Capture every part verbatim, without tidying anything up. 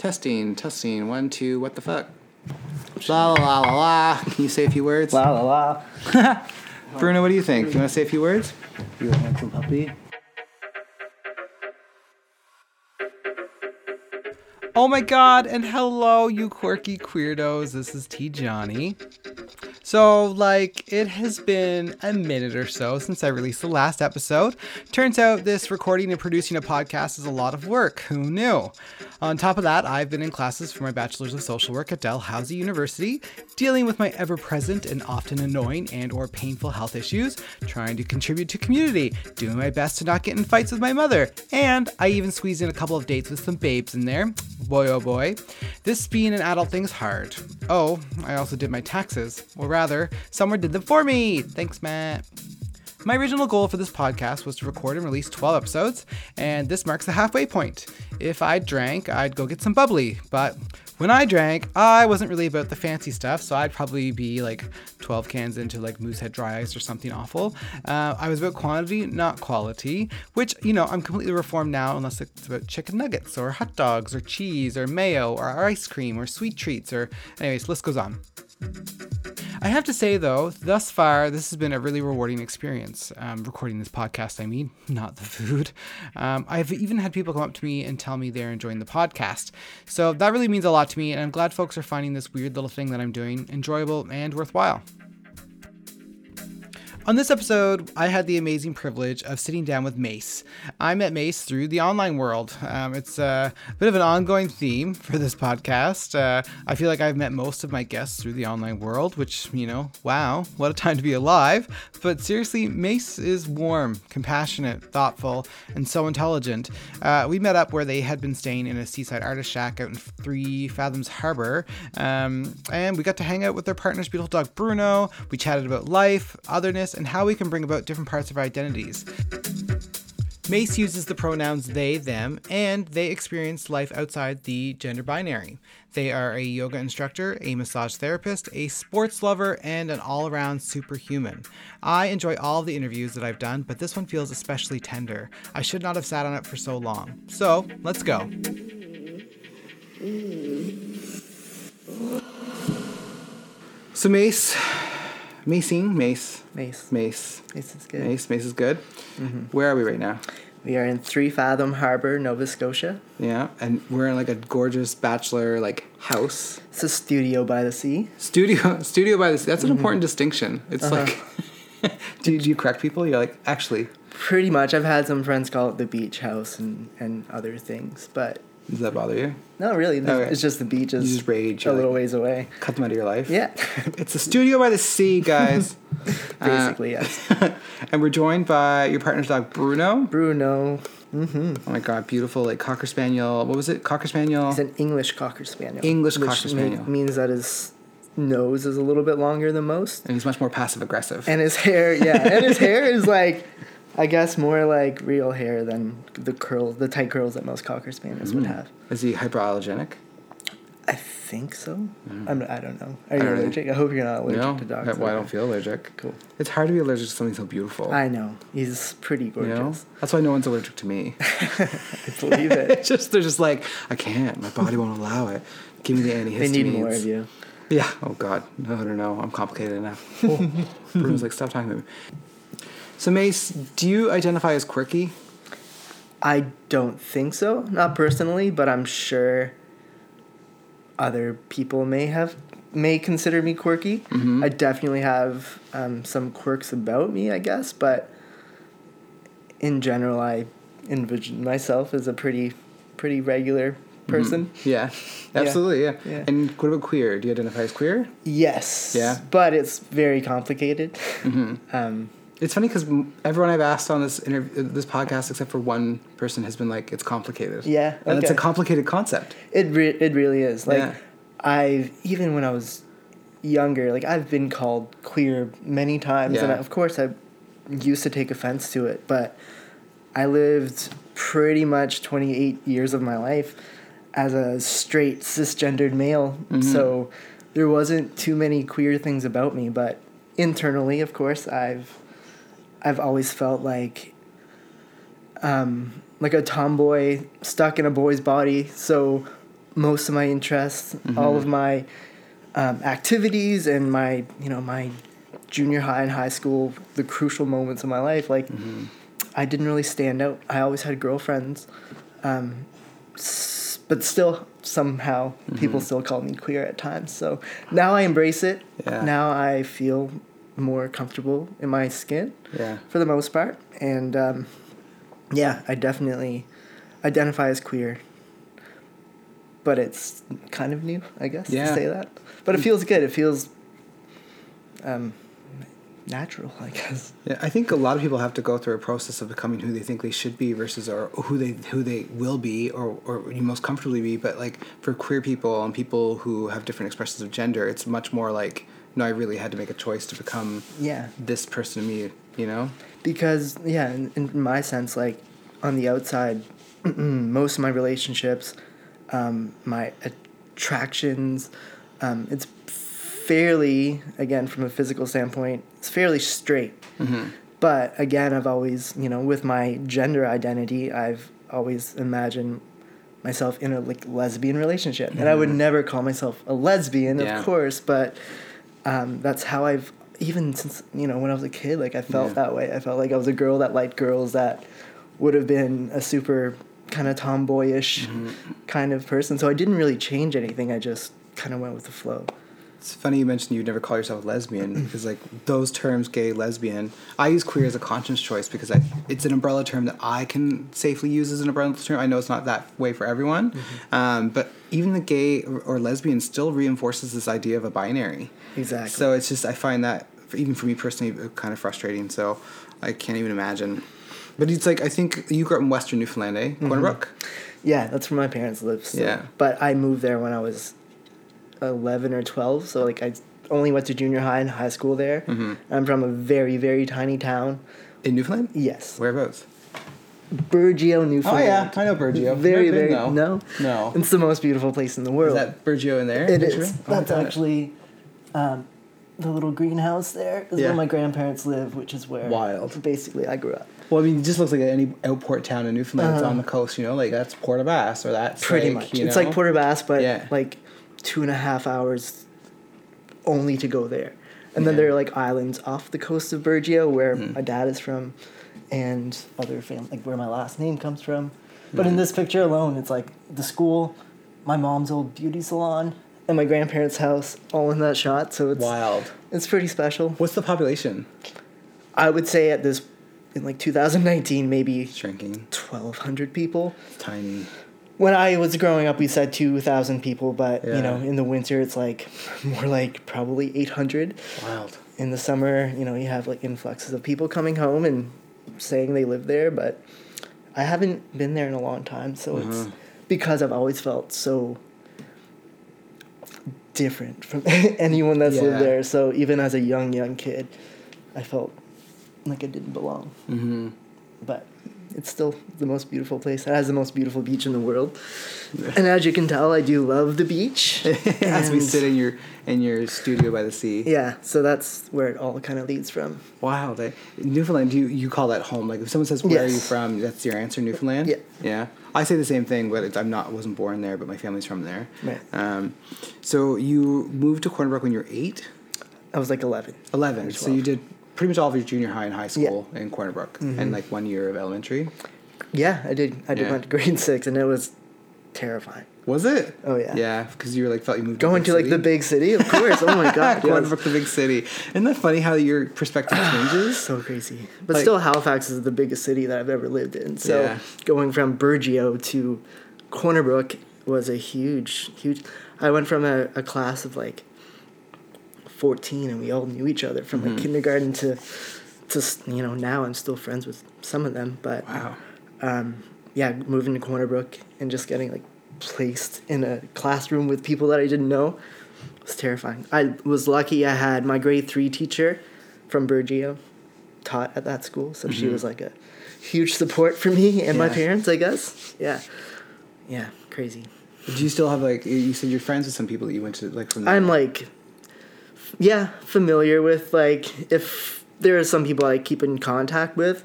Testing, testing, one, two, what the fuck? La, la, la, la, la. Can you say a few words? La, la, la. Bruno, what do you think? Do you want to say a few words? You're a handsome puppy. Oh my god, and hello, you quirky queerdos. This is T Johnny. So, like, it has been a minute or so since I released the last episode. Turns out this recording and producing a podcast is a lot of work. Who knew? On top of that, I've been in classes for my Bachelor's of Social Work at Dalhousie University, dealing with my ever-present and often annoying and or painful health issues, trying to contribute to community, doing my best to not get in fights with my mother, and I even squeezed in a couple of dates with some babes in there. Boy, oh boy. This being an adult thing's hard. Oh, I also did my taxes. Or rather, someone did them for me. Thanks, Matt. My original goal for this podcast was to record and release twelve episodes, and this marks the halfway point. If I drank, I'd go get some bubbly, but when I drank, I wasn't really about the fancy stuff, so I'd probably be like twelve cans into like Moosehead Dry Ice or something awful. Uh, I was about quantity, not quality, which, you know, I'm completely reformed now unless it's about chicken nuggets or hot dogs or cheese or mayo or ice cream or sweet treats or anyways, list goes on. I have to say, though, thus far, this has been a really rewarding experience. Um, recording this podcast, I mean, not the food. Um, I've even had people come up to me and tell me they're enjoying the podcast. So that really means a lot to me, and I'm glad folks are finding this weird little thing that I'm doing enjoyable and worthwhile. On this episode, I had the amazing privilege of sitting down with Mace. I met Mace through the online world. Um, it's a bit of an ongoing theme for this podcast. Uh, I feel like I've met most of my guests through the online world, which, you know, wow, what a time to be alive. But seriously, Mace is warm, compassionate, thoughtful, and so intelligent. Uh, we met up where they had been staying in a seaside artist shack out in Three Fathoms Harbor. Um, and we got to hang out with their partner's beautiful dog, Bruno. We chatted about life, otherness, and how we can bring about different parts of our identities. Mace uses the pronouns they, them, and they experience life outside the gender binary. They are a yoga instructor, a massage therapist, a sports lover, and an all-around superhuman. I enjoy all of the interviews that I've done, but this one feels especially tender. I should not have sat on it for so long. So, let's go. So Mace... Macing, Mace. Mace. Mace. Mace is good. Mace, Mace is good. Mm-hmm. Where are we right now? We are in Three Fathom Harbor, Nova Scotia. Yeah, and we're in like a gorgeous bachelor like house. It's a studio by the sea. Studio, studio by the sea. That's an mm-hmm. important distinction. It's uh-huh. like, do, do you correct people? You're like, actually. Pretty much. I've had some friends call it the beach house and, and other things, but. Does that bother you? No, really. Okay. It's just the beach is just rage, a little like, ways away. Cut them out of your life. Yeah. It's a studio by the sea, guys. Basically, uh, yes. And we're joined by your partner's dog, Bruno. Bruno. Mm-hmm. Oh, my God. Beautiful, like, Cocker Spaniel. What was it? Cocker Spaniel? It's an English Cocker Spaniel. English Cocker Spaniel. Which me- means that his nose is a little bit longer than most. And he's much more passive-aggressive. And his hair, yeah. And his hair is, like... I guess more like real hair than the curl, the tight curls that most Cocker Spaniels mm. would have. Is he hypoallergenic? I think so. Mm. I'm, I don't know. Are you I allergic? Know. I hope you're not allergic no, to dogs. No, well, like I don't that. feel allergic. Cool. It's hard to be allergic to something so beautiful. I know. He's pretty gorgeous. You know? That's why no one's allergic to me. I believe it. It's just they're just like, I can't. My body won't allow it. Give me the antihistamines. They need more of you. Yeah. Oh, God. No, I don't know. I'm complicated enough. Oh. Bruno's like, stop talking to me. So, Mace, do you identify as quirky? I don't think so. Not personally, but I'm sure other people may have may consider me quirky. Mm-hmm. I definitely have um, some quirks about me, I guess, but in general, I envision myself as a pretty pretty regular person. Mm-hmm. Yeah, absolutely, yeah. yeah. yeah. And what about queer? Do you identify as queer? Yes. Yeah. But it's very complicated. Mm-hmm. um, It's funny because everyone I've asked on this interview, this podcast, except for one person, has been like, "It's complicated." Yeah, okay. And it's a complicated concept. It re- it really is. Like, yeah. I've even when I was younger, like I've been called queer many times, yeah. and I, of course I used to take offense to it. But I lived pretty much twenty-eight years of my life as a straight cisgendered male, mm-hmm. so there wasn't too many queer things about me. But internally, of course, I've I've always felt like um, like a tomboy stuck in a boy's body. So most of my interests, mm-hmm. all of my um, activities, and my, you know, my junior high and high school, the crucial moments of my life. Like, mm-hmm. I didn't really stand out. I always had girlfriends, um, s- but still, somehow, mm-hmm. people still call me queer at times. So now I embrace it. Yeah. Now I feel more comfortable in my skin, yeah. for the most part. And um, yeah, I definitely identify as queer. But it's kind of new, I guess, yeah. to say that. But it feels good. It feels um, natural, I guess. Yeah, I think a lot of people have to go through a process of becoming who they think they should be versus or who they who they will be or, or you most comfortably be. But, like, for queer people and people who have different expressions of gender, it's much more like, no, I really had to make a choice to become yeah. this person to me, you know? Because, yeah, in, in my sense, like, on the outside, most of my relationships... Um, my attractions, um, it's fairly, again, from a physical standpoint, it's fairly straight. Mm-hmm. But again, I've always, you know, with my gender identity, I've always imagined myself in a like lesbian relationship. Mm-hmm. And I would never call myself a lesbian, yeah. of course, but um, that's how I've, even since, you know, when I was a kid, like I felt yeah. that way. I felt like I was a girl that liked girls that would have been a super... kind of tomboyish mm-hmm. kind of person. So I didn't really change anything. I just kind of went with the flow. It's funny you mentioned you'd never call yourself a lesbian because, like, those terms, gay, lesbian, I use queer as a conscience choice because I, it's an umbrella term that I can safely use as an umbrella term. I know it's not that way for everyone, mm-hmm. um, but even the gay or, or lesbian still reinforces this idea of a binary. Exactly. So it's just, I find that, even for me personally, kind of frustrating. So I can't even imagine. But it's like, I think you grew up in Western Newfoundland, eh? Mm-hmm. Corner Brook? Yeah, that's where my parents lived. So. Yeah. But I moved there when I was eleven or twelve. So, like, I only went to junior high and high school there. Mm-hmm. I'm from a very, very tiny town. In Newfoundland? Yes. Whereabouts? Burgeo, Newfoundland. Oh, yeah. I know Burgeo. Very, very. No. no. No. It's the most beautiful place in the world. Is that Burgeo in there? It is. Sure? Oh, that's actually... Um, the little greenhouse there is yeah. where my grandparents live, which is where Wild. basically I grew up. Well, I mean, it just looks like any outport town in Newfoundland that's uh-huh. on the coast, you know? Like, that's Port-au-Basse, or that's, Pretty like, much. You know? It's like Port-au-Basse, but, yeah. like, two and a half hours only to go there. And yeah. then there are, like, islands off the coast of Burgeo, where mm. my dad is from, and other family, like, where my last name comes from. But mm. in this picture alone, it's, like, the school, my mom's old beauty salon, and my grandparents' house, all in that shot. So it's wild. It's pretty special. What's the population? I would say at this, in like two thousand nineteen, maybe shrinking twelve hundred people. Tiny. When I was growing up, we said two thousand people, but yeah. you know, in the winter, it's like more like probably eight hundred. Wild. In the summer, you know, you have like influxes of people coming home and saying they live there, but I haven't been there in a long time, so uh-huh. it's because I've always felt so. Different from anyone that's yeah. lived there. So even as a young, young kid, I felt like I didn't belong. Mm-hmm. But it's still the most beautiful place. It has the most beautiful beach in the world. And as you can tell, I do love the beach. As we sit in your in your studio by the sea. Yeah, so that's where it all kind of leads from. Wow. They, Newfoundland, do you, you call that home? Like if someone says, where yes. are you from? That's your answer, Newfoundland? Yeah. Yeah. I say the same thing, but it's, I'm not wasn't born there, but my family's from there. Right. Um, so you moved to Corner Brook when you were eight? I was like eleven. eleven. So you did pretty much all of your junior high and high school yeah. in Corner Brook, mm-hmm. and like one year of elementary. Yeah, I did. I did yeah. went to grade six, and it was terrifying. Was it? Oh yeah. Yeah, because you were like felt you moved going to, to like the big city, of course. Oh my god, Corner Brook, the big city. Isn't that funny how your perspective changes? So crazy. But like, still, Halifax is the biggest city that I've ever lived in. So yeah. going from Burgeo to Corner Brook was a huge, huge. I went from a, a class of like fourteen, and we all knew each other from mm-hmm. like kindergarten to, to you know now I'm still friends with some of them. But wow. Um, yeah, moving to Corner Brook and just getting like. Placed in a classroom with people that I didn't know. It was terrifying. I was lucky I had my grade three teacher from Burgeo taught at that school, so mm-hmm. she was like a huge support for me and yeah. my parents, I guess. Yeah. Yeah, crazy. Do you still have, like, you said you're friends with some people that you went to, like, from there? I'm, like, yeah, familiar with, like, if there are some people I keep in contact with,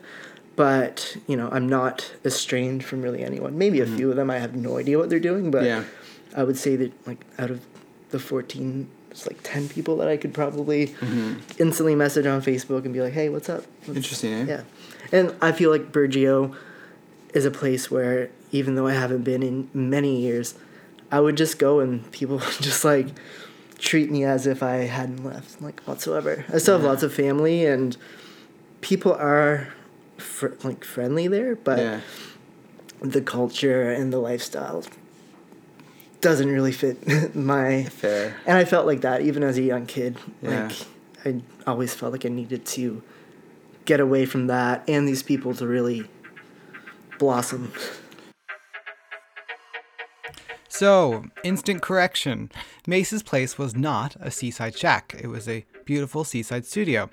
but, you know, I'm not estranged from really anyone. Maybe a mm-hmm. few of them, I have no idea what they're doing, but yeah. I would say that, like, out of the fourteen, it's like ten people that I could probably mm-hmm. instantly message on Facebook and be like, hey, what's up? What's, Interesting, eh? Yeah. And I feel like Burgeo is a place where, even though I haven't been in many years, I would just go and people would just, like, treat me as if I hadn't left, like, whatsoever. I still yeah. have lots of family, and people are, fr- like, friendly there, but yeah. the culture and the lifestyle doesn't really fit my... Fair. And I felt like that even as a young kid. Yeah. Like, I always felt like I needed to get away from that and these people to really blossom. So, instant correction. Mace's place was not a seaside shack. It was a beautiful seaside studio.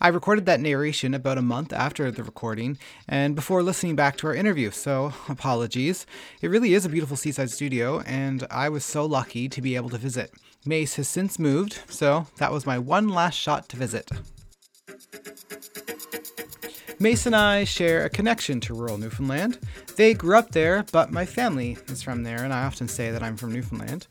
I recorded that narration about a month after the recording and before listening back to our interview, so apologies. It really is a beautiful seaside studio, and I was so lucky to be able to visit. Mace has since moved, so that was my one last shot to visit. Mace and I share a connection to rural Newfoundland. They grew up there, but my family is from there, and I often say that I'm from Newfoundland.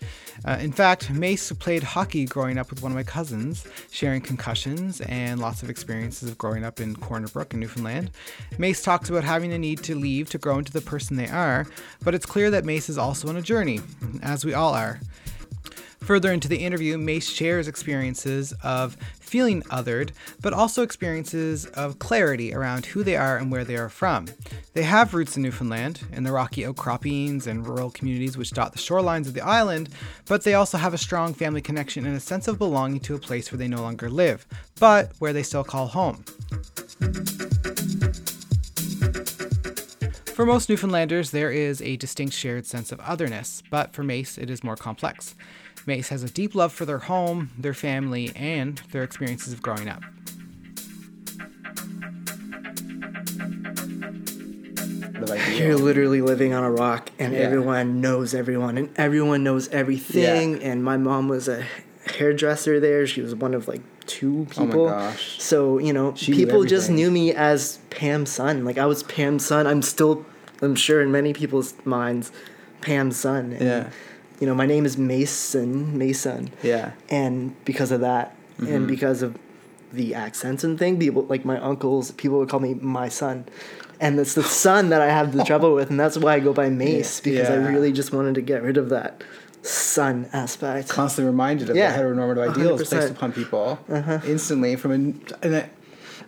Uh, in fact, Mace played hockey growing up with one of my cousins, sharing concussions and lots of experiences of growing up in Corner Brook in Newfoundland. Mace talks about having the need to leave to grow into the person they are, but it's clear that Mace is also on a journey, as we all are. Further into the interview, Mace shares experiences of feeling othered, but also experiences of clarity around who they are and where they are from. They have roots in Newfoundland, in the rocky outcroppings and rural communities which dot the shorelines of the island, but they also have a strong family connection and a sense of belonging to a place where they no longer live, but where they still call home. For most Newfoundlanders, there is a distinct shared sense of otherness, but for Mace, it is more complex. Mace has a deep love for their home, their family, and their experiences of growing up. You're literally living on a rock, and yeah. everyone knows everyone, and everyone knows everything, yeah. and my mom was a hairdresser there. She was one of, like, two people. Oh my gosh. So, you know, she people just knew me as Pam's son. Like, I was Pam's son. I'm still, I'm sure in many people's minds, Pam's son. And, yeah. you know, my name is Mason, Mason. Yeah. And because of that, mm-hmm. and because of the accents and thing, people, like my uncles, people would call me my son. And it's the son that I have the trouble with, and that's why I go by Mace, yeah. because yeah. I really just wanted to get rid of that son aspect. Constantly reminded of yeah. the heteronormative ideals placed upon people uh-huh. instantly from a... And I,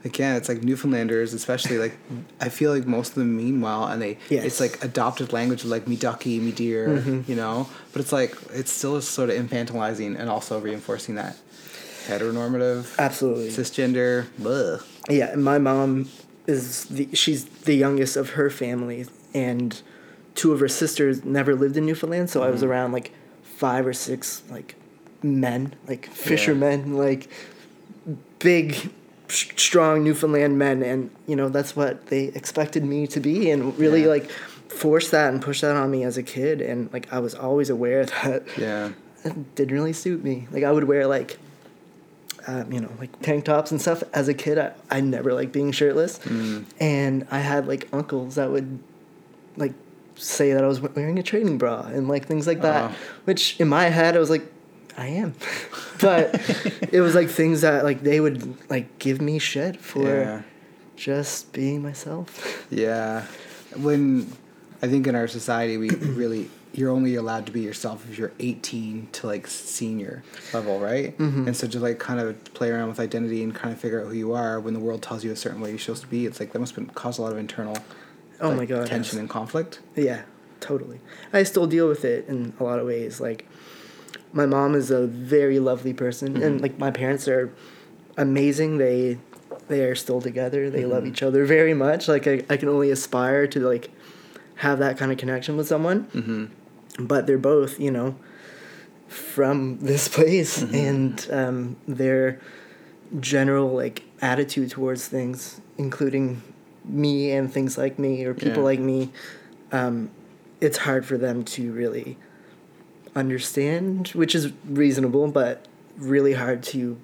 Again, it's like Newfoundlanders, especially, like, I feel like most of them mean well, and they, yes. it's like adopted language of, like, me ducky, me deer, mm-hmm. you know? But it's like, it's still sort of infantilizing and also reinforcing that heteronormative. Absolutely. Cisgender. Bleh. Yeah, and my mom is, the, she's the youngest of her family, and two of her sisters never lived in Newfoundland, so mm-hmm. I was around, like, five or six, like, men, like, fishermen, yeah. like, big... strong Newfoundland men, and you know that's what they expected me to be, and really yeah. like forced that and pushed that on me as a kid, and like I was always aware that yeah it didn't really suit me. Like I would wear like um, you know like tank tops and stuff as a kid. I, I never liked being shirtless, mm. and I had like uncles that would like say that I was wearing a training bra and like things like that, oh. which in my head I was like, I am. But it was, like, things that, like, they would, like, give me shit for yeah. just being myself. Yeah. When I think in our society, we really, you're only allowed to be yourself if you're eighteen to, like, senior level, right? Mm-hmm. And so to, like, kind of play around with identity and kind of figure out who you are when the world tells you a certain way you're supposed to be, it's, like, that must have caused a lot of internal oh like, my God, tension yes. and conflict. Yeah, totally. I still deal with it in a lot of ways, like... My mom is a very lovely person, mm-hmm. and like my parents are amazing. They they are still together. They mm-hmm. love each other very much. Like I, I can only aspire to like have that kind of connection with someone. Mm-hmm. But they're both, you know, from this place, mm-hmm. and um, their general like attitude towards things, including me and things like me or people yeah. like me, um, it's hard for them to really understand, which is reasonable, but really hard to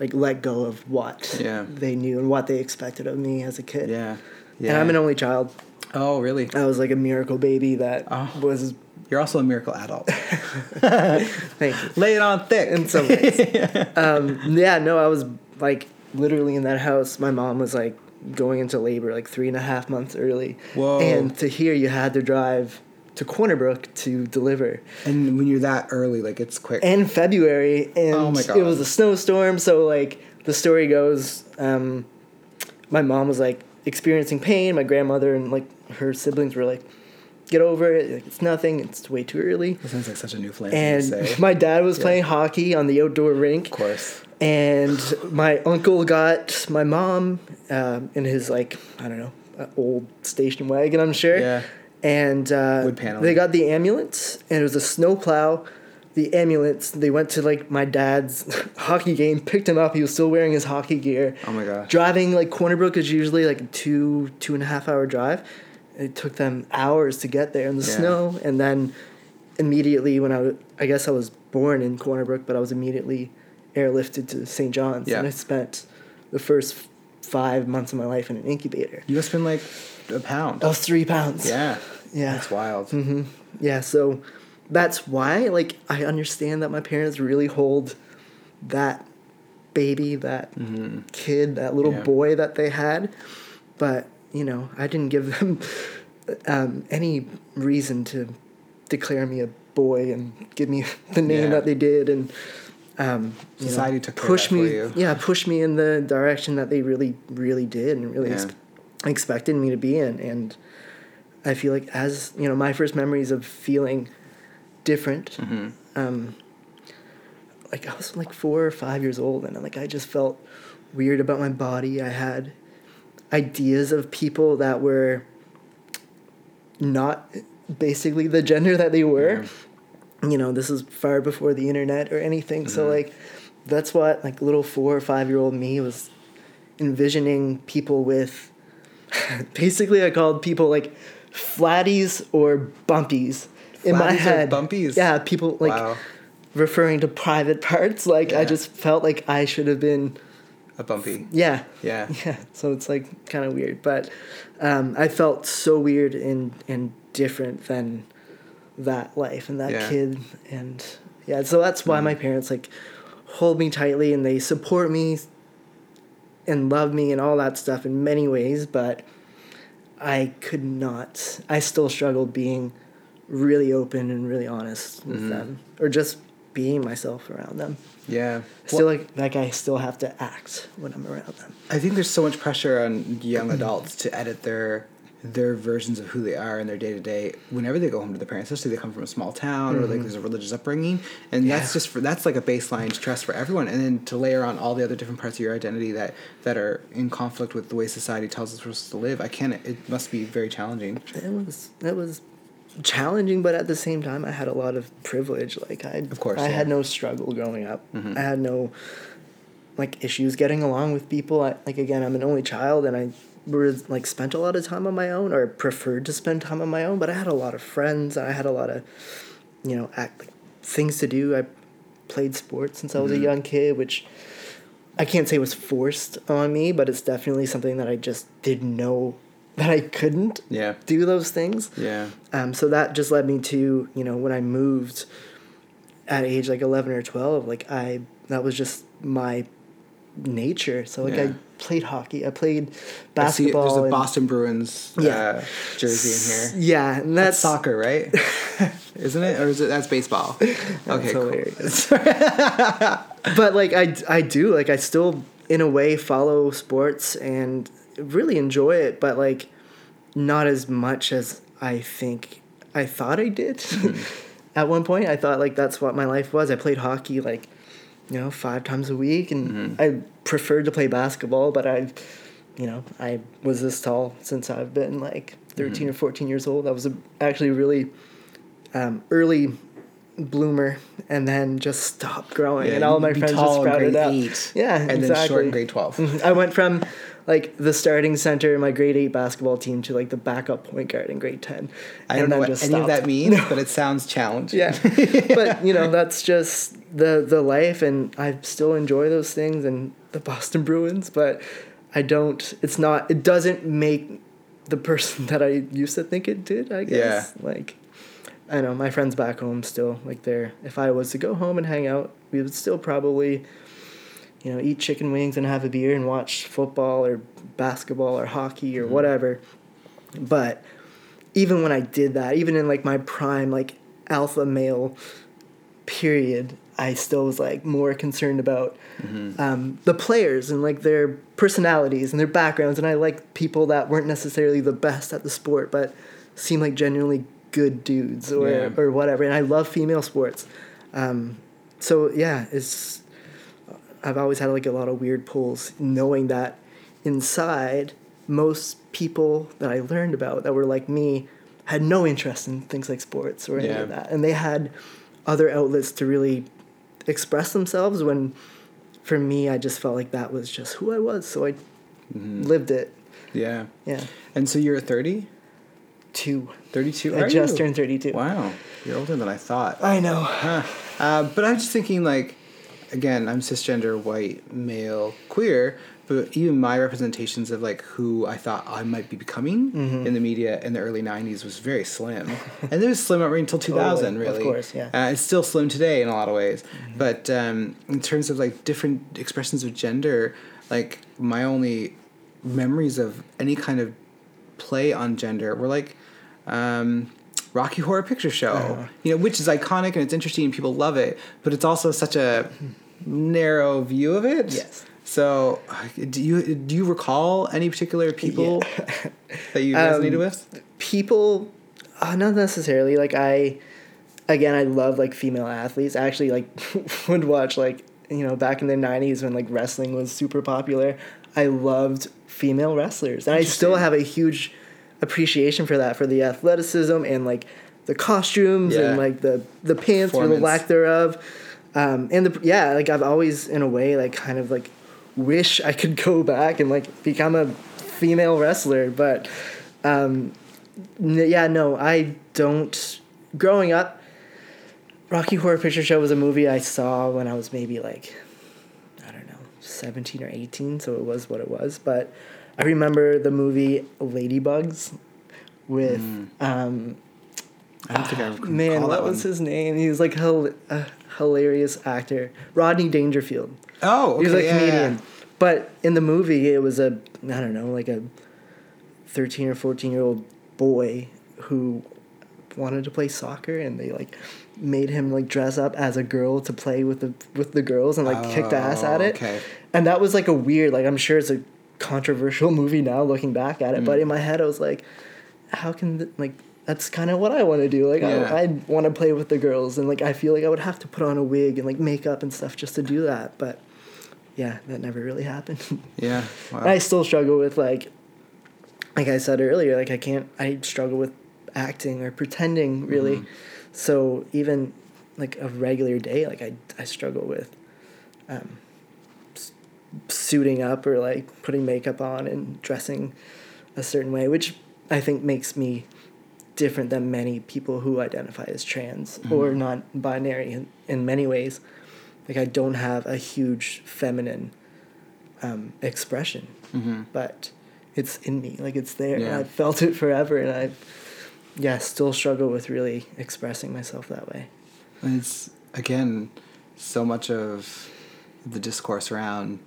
like let go of what yeah. they knew and what they expected of me as a kid. Yeah. yeah. And I'm an only child. Oh, really? I was like a miracle baby that oh. was... You're also a miracle adult. Thank you. Lay it on thick. In some ways. um, yeah, no, I was like literally in that house. My mom was like going into labor like three and a half months early. Whoa. And to here, you had to drive to Corner Brook to deliver. And when you're that early, like it's quick. In February. And oh my God. It was a snowstorm. So like the story goes, um, my mom was like experiencing pain. My grandmother and like her siblings were like, get over it. Like, it's nothing. It's way too early. That sounds like such a Newfoundland thing to say. And my dad was yeah. playing hockey on the outdoor rink. Of course. And my uncle got my mom um, in his, like, I don't know, uh, old station wagon, I'm sure. Yeah. And uh, wood paneling. They got the ambulance, and it was a snowplow. The ambulance, they went to, like, my dad's hockey game, picked him up. He was still wearing his hockey gear. Oh, my God. Driving, like, Corner Brook is usually, like, a two, two and a half hour drive. It took them hours to get there in the yeah. snow. And then immediately when I was, I guess I was born in Corner Brook, but I was immediately airlifted to Saint John's. Yeah. And I spent the first five months of my life in an incubator. You must have been like a pound. I was three pounds. Yeah. Yeah. That's wild. Mm-hmm. Yeah. So that's why, like, I understand that my parents really hold that baby, that mm-hmm. kid, that little yeah. boy that they had. But... you know, I didn't give them um, any reason to declare me a boy and give me the name yeah. that they did, and um, society you know, took push me, for you. yeah, push me in the direction that they really, really did and really yeah. ex- expected me to be in. And I feel like, as you know, my first memories of feeling different, mm-hmm. um, like I was like four or five years old, and like I just felt weird about my body. I had ideas of people that were not basically the gender that they were. Yeah. You know, this is far before the internet or anything. Mm-hmm. So, like, that's what, like, little four or five-year-old me was envisioning people with... basically, I called people, like, flatties or bumpies flatties in my head. Flatties or bumpies? Yeah, people, like, wow. referring to private parts. Like, yeah. I just felt like I should have been... a bumpy. Yeah. Yeah. Yeah. So it's like kind of weird, but um, I felt so weird and, and different than that life and that yeah. kid. And yeah, so that's why mm. my parents like hold me tightly and they support me and love me and all that stuff in many ways. But I could not, I still struggled being really open and really honest with mm. them, or just being myself around them. Yeah. Still well, like like I still have to act when I'm around them. I think there's so much pressure on young adults to edit their their versions of who they are in their day-to-day whenever they go home to their parents, especially they come from a small town mm-hmm. or like there's a religious upbringing, and yeah. that's just for, that's like a baseline stress for everyone, and then to layer on all the other different parts of your identity that, that are in conflict with the way society tells us we're supposed to live. I can't it must be very challenging. It was it was challenging, but at the same time I had a lot of privilege. Like I of course, I yeah. had no struggle growing up. Mm-hmm. I had no like issues getting along with people. I, like again, I'm an only child and I was like spent a lot of time on my own, or preferred to spend time on my own, but I had a lot of friends and I had a lot of you know act, like, things to do. I played sports since mm-hmm. I was a young kid, which I can't say was forced on me, but it's definitely something that I just didn't know that I couldn't yeah. do those things. Yeah. Um, so that just led me to, you know, when I moved at age like eleven or twelve, like I, that was just my nature. So like yeah. I played hockey, I played basketball. I see, there's a Boston Bruins yeah. uh, jersey in here. Yeah. And that's, that's soccer, right? Isn't it? Or is it, that's baseball. Okay, cool. But like, I, I do, like I still in a way follow sports and really enjoy it, but like not as much as I think I thought I did. Mm-hmm. At one point I thought like that's what my life was. I played hockey like you know five times a week, and mm-hmm. I preferred to play basketball, but I you know I was this tall since I've been like thirteen mm-hmm. or fourteen years old. I was a, actually really um, early bloomer, and then just stopped growing, yeah, and all my friends just sprouted up. Eight, yeah, and exactly. then short in grade twelve. I went from like the starting center in my grade eight basketball team to like the backup point guard in grade ten. I and don't know what just any stopped. Of that means, no. but it sounds challenging. Yeah, yeah. But you know that's just the the life, and I still enjoy those things and the Boston Bruins, but I don't. It's not. It doesn't make the person that I used to think it did, I guess. Yeah. Like, I know my friends back home still, like, they're, if I was to go home and hang out, we would still probably, you know, eat chicken wings and have a beer and watch football or basketball or hockey or mm-hmm. whatever. But even when I did that, even in, like, my prime, like, alpha male period, I still was, like, more concerned about mm-hmm. um, the players and, like, their personalities and their backgrounds. And I liked people that weren't necessarily the best at the sport but seemed like genuinely good dudes or, yeah. or whatever. And I love female sports. Um, so, yeah, it's... I've always had, like, a lot of weird pulls, knowing that inside most people that I learned about that were like me had no interest in things like sports or any yeah. of that. And they had other outlets to really express themselves, when for me, I just felt like that was just who I was. So I mm-hmm. lived it. Yeah. Yeah. And so you're thirty? Two. thirty-two? I just you? turned thirty-two. Wow. You're older than I thought. I know. Huh. Uh, but I'm just thinking, like, again, I'm cisgender, white, male, queer, but even my representations of, like, who I thought I might be becoming mm-hmm. in the media in the early nineties was very slim. And it was slim right until two thousand, totally. Really. Of course, yeah. Uh, it's still slim today in a lot of ways. Mm-hmm. But um, in terms of, like, different expressions of gender, like, my only memories of any kind of play on gender were, like... Um, Rocky Horror Picture Show, uh-huh. you know, which is iconic and it's interesting and people love it, but it's also such a narrow view of it. Yes. So, do you do you recall any particular people yeah. that you resonated um, with? People, uh, not necessarily. Like I, again, I love like female athletes. I actually like would watch like you know back in the nineties when like wrestling was super popular. I loved female wrestlers, and I still have a huge appreciation for that, for the athleticism and like the costumes yeah. and like the the pants or the lack thereof, um and the yeah like I've always in a way like kind of like wish I could go back and like become a female wrestler, but um n- yeah no I don't. Growing up, Rocky Horror Picture Show was a movie I saw when I was maybe like I don't know seventeen or eighteen, so it was what it was, but I remember the movie Ladybugs with, mm. um, I don't think I recall man, that what one. Was his name? He was like a, a hilarious actor. Rodney Dangerfield. Oh, okay. He was like a yeah, comedian. Yeah. But in the movie, it was a, I don't know, like a thirteen or fourteen year old boy who wanted to play soccer, and they like made him like dress up as a girl to play with the, with the girls and like oh, kicked ass at it. Okay. And that was like a weird, like I'm sure it's a controversial movie now looking back at it, mm. but in my head I was like, how can th- like that's kind of what I want to do, like yeah. I, I want to play with the girls, and like I feel like I would have to put on a wig and like makeup and stuff just to do that, but yeah, that never really happened. Yeah. Wow. And I still struggle with like like I said earlier, like I can't I struggle with acting or pretending really, mm. so even like a regular day, like I, I struggle with um suiting up or like putting makeup on and dressing a certain way, which I think makes me different than many people who identify as trans mm-hmm. or non-binary in, in many ways. Like I don't have a huge feminine um, expression, mm-hmm. but it's in me, like it's there, yeah. and I've felt it forever, and I yeah still struggle with really expressing myself that way. And it's again so much of the discourse around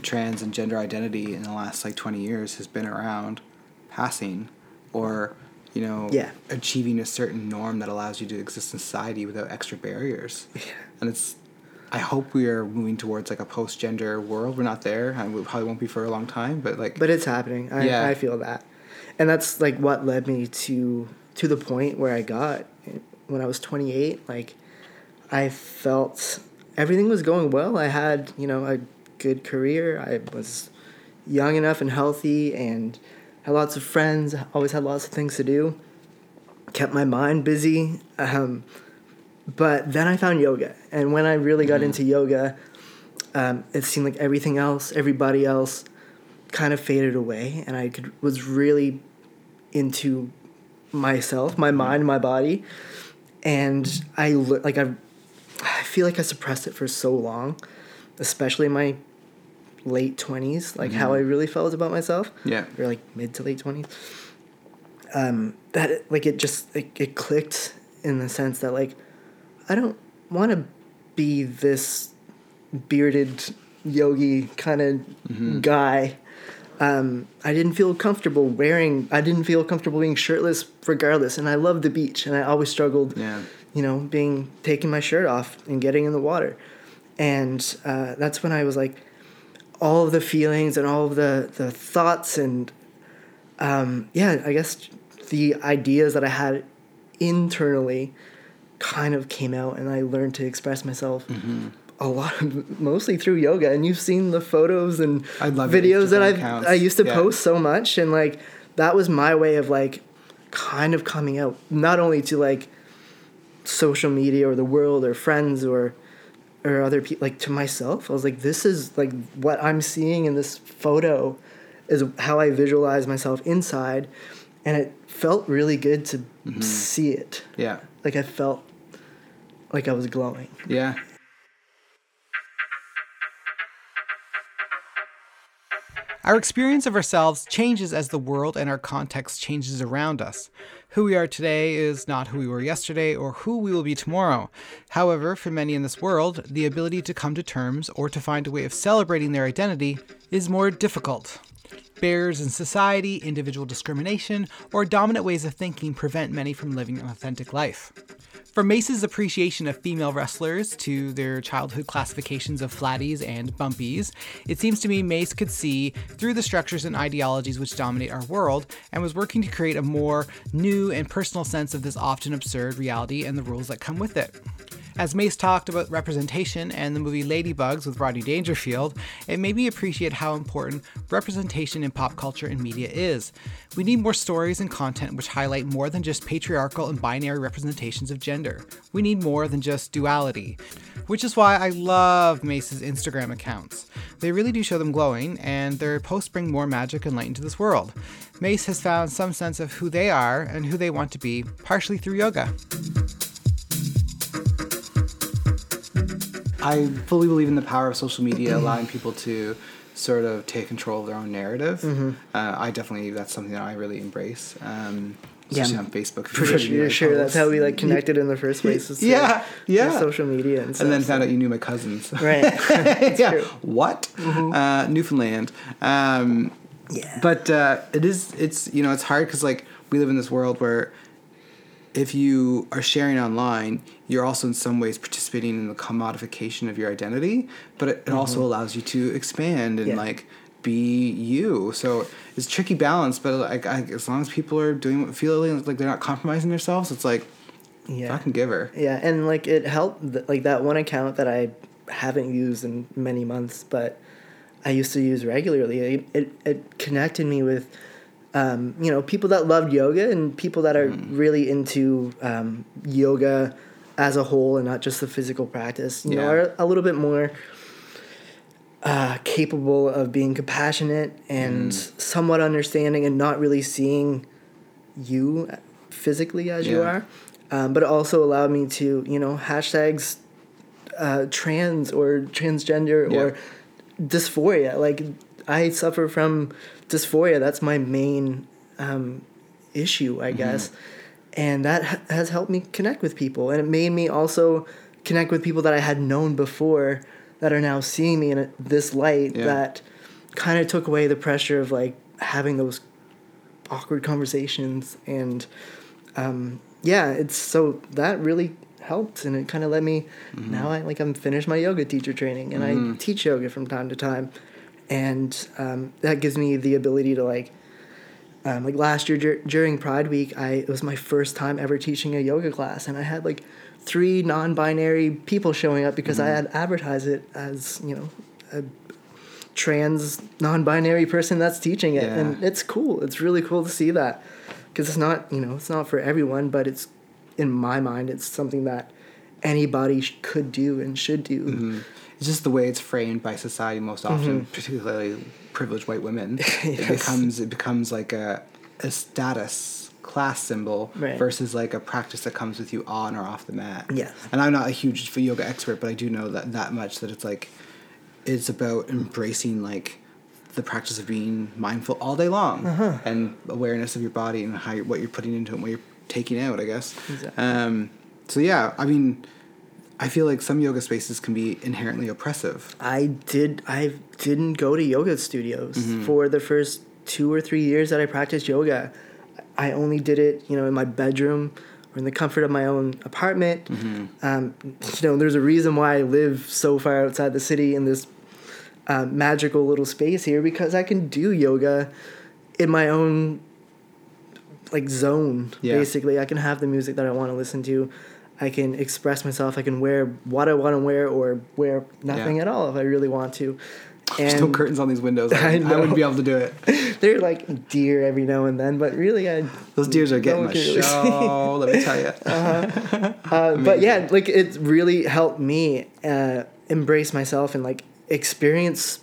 trans and gender identity in the last like twenty years has been around passing or, you know, yeah. achieving a certain norm that allows you to exist in society without extra barriers. Yeah. And it's, I hope we are moving towards like a post-gender world. We're not there, and we probably won't be for a long time, but like. But it's happening. I, yeah. I feel that. And that's like what led me to, to the point where I got when I was twenty-eight, like I felt everything was going well. I had, you know, a good career. I was young enough and healthy and had lots of friends, always had lots of things to do, kept my mind busy. Um, but then I found yoga. And when I really got mm. into yoga, um, it seemed like everything else, everybody else kind of faded away. And I could, was really into myself, my mind, my body. And I, like, I, I feel like I suppressed it for so long, especially in my late twenties, like mm-hmm. how I really felt about myself. Yeah. Or like mid to late twenties. um, that, like, it just, it, it clicked in the sense that, like, I don't want to be this bearded yogi kind of mm-hmm. guy. Um, I didn't feel comfortable wearing, I didn't feel comfortable being shirtless regardless. And I love the beach, and I always struggled, yeah. you know, being, taking my shirt off and getting in the water. And, uh, that's when I was like, all of the feelings and all of the, the thoughts and, um, yeah, I guess the ideas that I had internally kind of came out, and I learned to express myself mm-hmm. a lot of, mostly through yoga. And you've seen the photos and videos that I've, I used to yeah. post so much. And like, that was my way of like kind of coming out, not only to like social media or the world or friends or, or other people, like to myself. I was like, this is like what I'm seeing in this photo is how I visualize myself inside. And it felt really good to mm-hmm. see it. Yeah. Like I felt like I was glowing. Yeah. Our experience of ourselves changes as the world and our context changes around us. Who we are today is not who we were yesterday or who we will be tomorrow. However, for many in this world, the ability to come to terms or to find a way of celebrating their identity is more difficult. Barriers in society, individual discrimination, or dominant ways of thinking prevent many from living an authentic life. From Mace's appreciation of female wrestlers to their childhood classifications of flatties and bumpies, it seems to me Mace could see through the structures and ideologies which dominate our world, and was working to create a more new and personal sense of this often absurd reality and the rules that come with it. As Mace talked about representation and the movie Ladybugs with Rodney Dangerfield, it made me appreciate how important representation in pop culture and media is. We need more stories and content which highlight more than just patriarchal and binary representations of gender. We need more than just duality, which is why I love Mace's Instagram accounts. They really do show them glowing, and their posts bring more magic and light into this world. Mace has found some sense of who they are and who they want to be, partially through yoga. I fully believe in the power of social media, allowing people to sort of take control of their own narrative. Mm-hmm. Uh, I definitely, that's something that I really embrace, um, especially yeah. on Facebook. For sure, sure, sure. That's how we like connected in the first place. Is yeah, like, yeah. social media and stuff. And then found out you knew my cousins. Right. yeah. True. What? Mm-hmm. Uh, Newfoundland. Um, yeah. But uh, it is, it's, you know, it's hard because like we live in this world where if you are sharing online, you're also in some ways participating in the commodification of your identity, but it, it mm-hmm. also allows you to expand and yeah. like be you. So it's a tricky balance, but like I, as long as people are doing feeling like they're not compromising themselves, it's like yeah. fucking give her. Yeah, and like it helped. Like that one account that I haven't used in many months, but I used to use regularly. It it, it connected me with. Um, you know, people that loved yoga and people that are mm. really into um, yoga as a whole and not just the physical practice, you yeah. know, are a little bit more uh, capable of being compassionate and mm. somewhat understanding and not really seeing you physically as yeah. you are. Um, but it also allowed me to, you know, hashtags uh, trans or transgender yeah. or dysphoria. Like, I suffer from dysphoria. That's my main um, issue, I guess. Mm-hmm. And that ha- has helped me connect with people. And it made me also connect with people that I had known before that are now seeing me in a, this light yeah. that kind of took away the pressure of, like, having those awkward conversations. And, um, yeah, it's so that really helped. And it kind of let me, mm-hmm. now I like I'm finished my yoga teacher training. And mm-hmm. I teach yoga from time to time. And um, that gives me the ability to, like, um, like last year dur- during Pride Week, I it was my first time ever teaching a yoga class. And I had, like, three non-binary people showing up because mm-hmm. I had advertised it as, you know, a trans non-binary person that's teaching it. Yeah. And it's cool. It's really cool to see that because it's not, you know, it's not for everyone, but it's, in my mind, it's something that anybody sh- could do and should do. Mm-hmm. It's just the way it's framed by society most often, mm-hmm. particularly privileged white women. yes. It becomes it becomes like a, a status class symbol right. versus like a practice that comes with you on or off the mat. Yes. And I'm not a huge yoga expert, but I do know that that much that it's like it's about embracing like the practice of being mindful all day long, uh-huh. and awareness of your body and how you're, what you're putting into it and what you're taking out, I guess. Exactly. Um, so, yeah, I mean, I feel like some yoga spaces can be inherently oppressive. I did. I didn't go to yoga studios mm-hmm. for the first two or three years that I practiced yoga. I only did it, you know, in my bedroom or in the comfort of my own apartment. Mm-hmm. Um, you know, there's a reason why I live so far outside the city in this uh, magical little space here, because I can do yoga in my own, like, zone, yeah. basically. I can have the music that I want to listen to. I can express myself. I can wear what I want to wear or wear nothing yeah. at all if I really want to. And there's no curtains on these windows. I, I, I wouldn't be able to do it. They're like deer every now and then, but really, I those deers are getting my show. Let me tell you. Uh-huh. Uh, but yeah, like it really helped me uh, embrace myself and like experience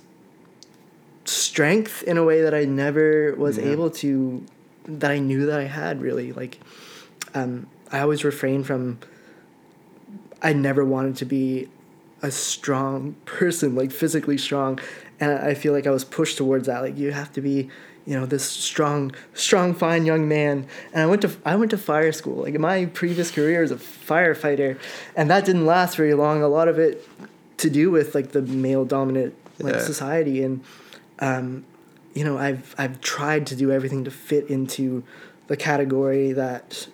strength in a way that I never was yeah. able to. That I knew that I had really like. Um, I always refrain from. I never wanted to be a strong person, like physically strong. And I feel like I was pushed towards that. Like you have to be, you know, this strong, strong, fine young man. And I went to, I went to fire school. Like my previous career as a firefighter, and that didn't last very long. A lot of it to do with like the male dominant like yeah. society. And, um, you know, I've, I've tried to do everything to fit into the category that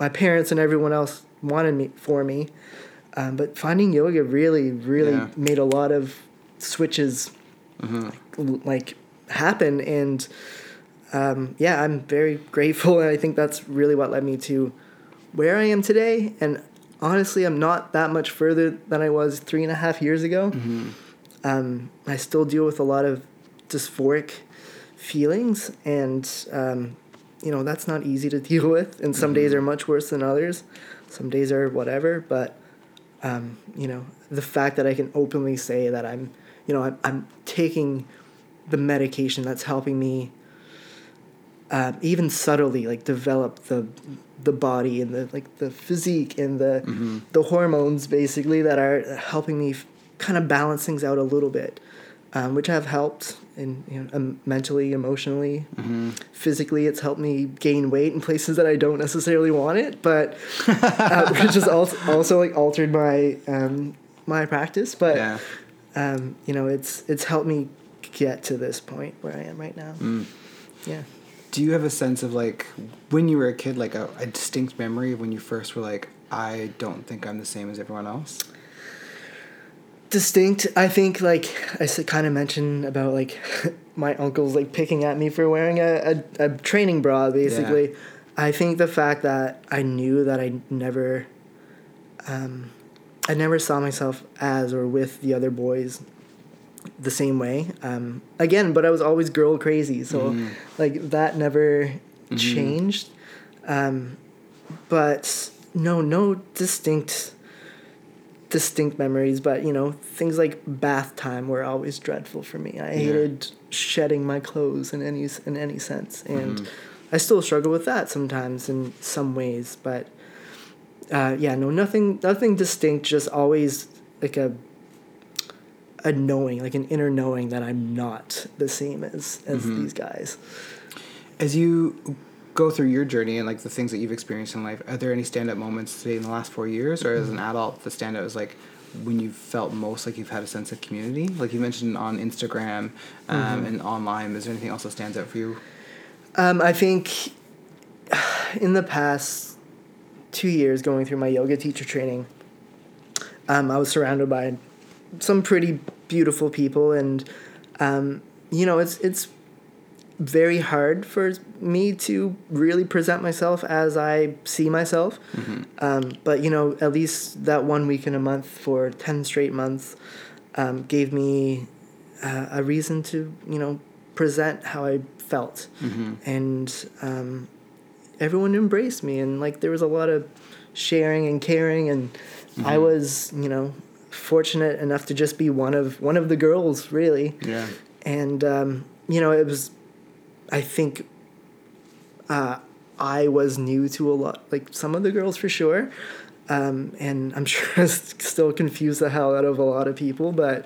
my parents and everyone else wanted me for me. Um, but finding yoga really, really yeah. made a lot of switches mm-hmm. like, like happen. And um, yeah, I'm very grateful. And I think that's really what led me to where I am today. And honestly, I'm not that much further than I was three and a half years ago. Mm-hmm. Um, I still deal with a lot of dysphoric feelings. And, um, you know, that's not easy to deal with. And some mm-hmm. days are much worse than others. Some days are whatever, but, um, you know, the fact that I can openly say that I'm, you know, I'm, I'm taking the medication that's helping me, uh, even subtly, like, develop the the body and the, like, the physique and the mm-hmm. the hormones, basically, that are helping me f- kind of balance things out a little bit, um, which have helped in, you know, um, mentally, emotionally, mm-hmm. physically. It's helped me gain weight in places that I don't necessarily want it, but uh, which has also, also like altered my um, my practice. But yeah. um, you know, it's it's helped me get to this point where I am right now. Mm. Yeah. Do you have a sense of like when you were a kid, like a, a distinct memory of when you first were like, I don't think I'm the same as everyone else? Distinct, I think, like, I kind of mentioned about, like, my uncles, like, picking at me for wearing a, a, a training bra, basically. Yeah. I think the fact that I knew that I never, um, I never saw myself as or with the other boys the same way. Um, again, but I was always girl crazy, so, mm. like, that never mm-hmm. changed. Um, but, no, no distinct... distinct memories, but you know, things like bath time were always dreadful for me. I yeah. hated shedding my clothes in any in any sense, and mm-hmm. I still struggle with that sometimes in some ways. But uh, yeah, no, nothing, nothing distinct. Just always like a a knowing, like an inner knowing that I'm not the same as as mm-hmm. these guys. As you go through your journey and like the things that you've experienced in life, are there any stand-up moments today in the last four years or as an adult, the stand-up is like when you felt most like you've had a sense of community? Like you mentioned on Instagram um, mm-hmm. and online, is there anything else that stands out for you? Um, I think in the past two years going through my yoga teacher training, um, I was surrounded by some pretty beautiful people and, um, you know, it's it's very hard for me to really present myself as I see myself. Mm-hmm. Um, but, you know, at least that one week in a month for ten straight months um, gave me uh, a reason to, you know, present how I felt. Mm-hmm. And um, everyone embraced me. And, like, there was a lot of sharing and caring. And mm-hmm. I was, you know, fortunate enough to just be one of one of the girls, really. Yeah. And, um, you know, it was... I think uh, I was new to a lot, like some of the girls for sure. Um, and I'm sure I still confuse the hell out of a lot of people, but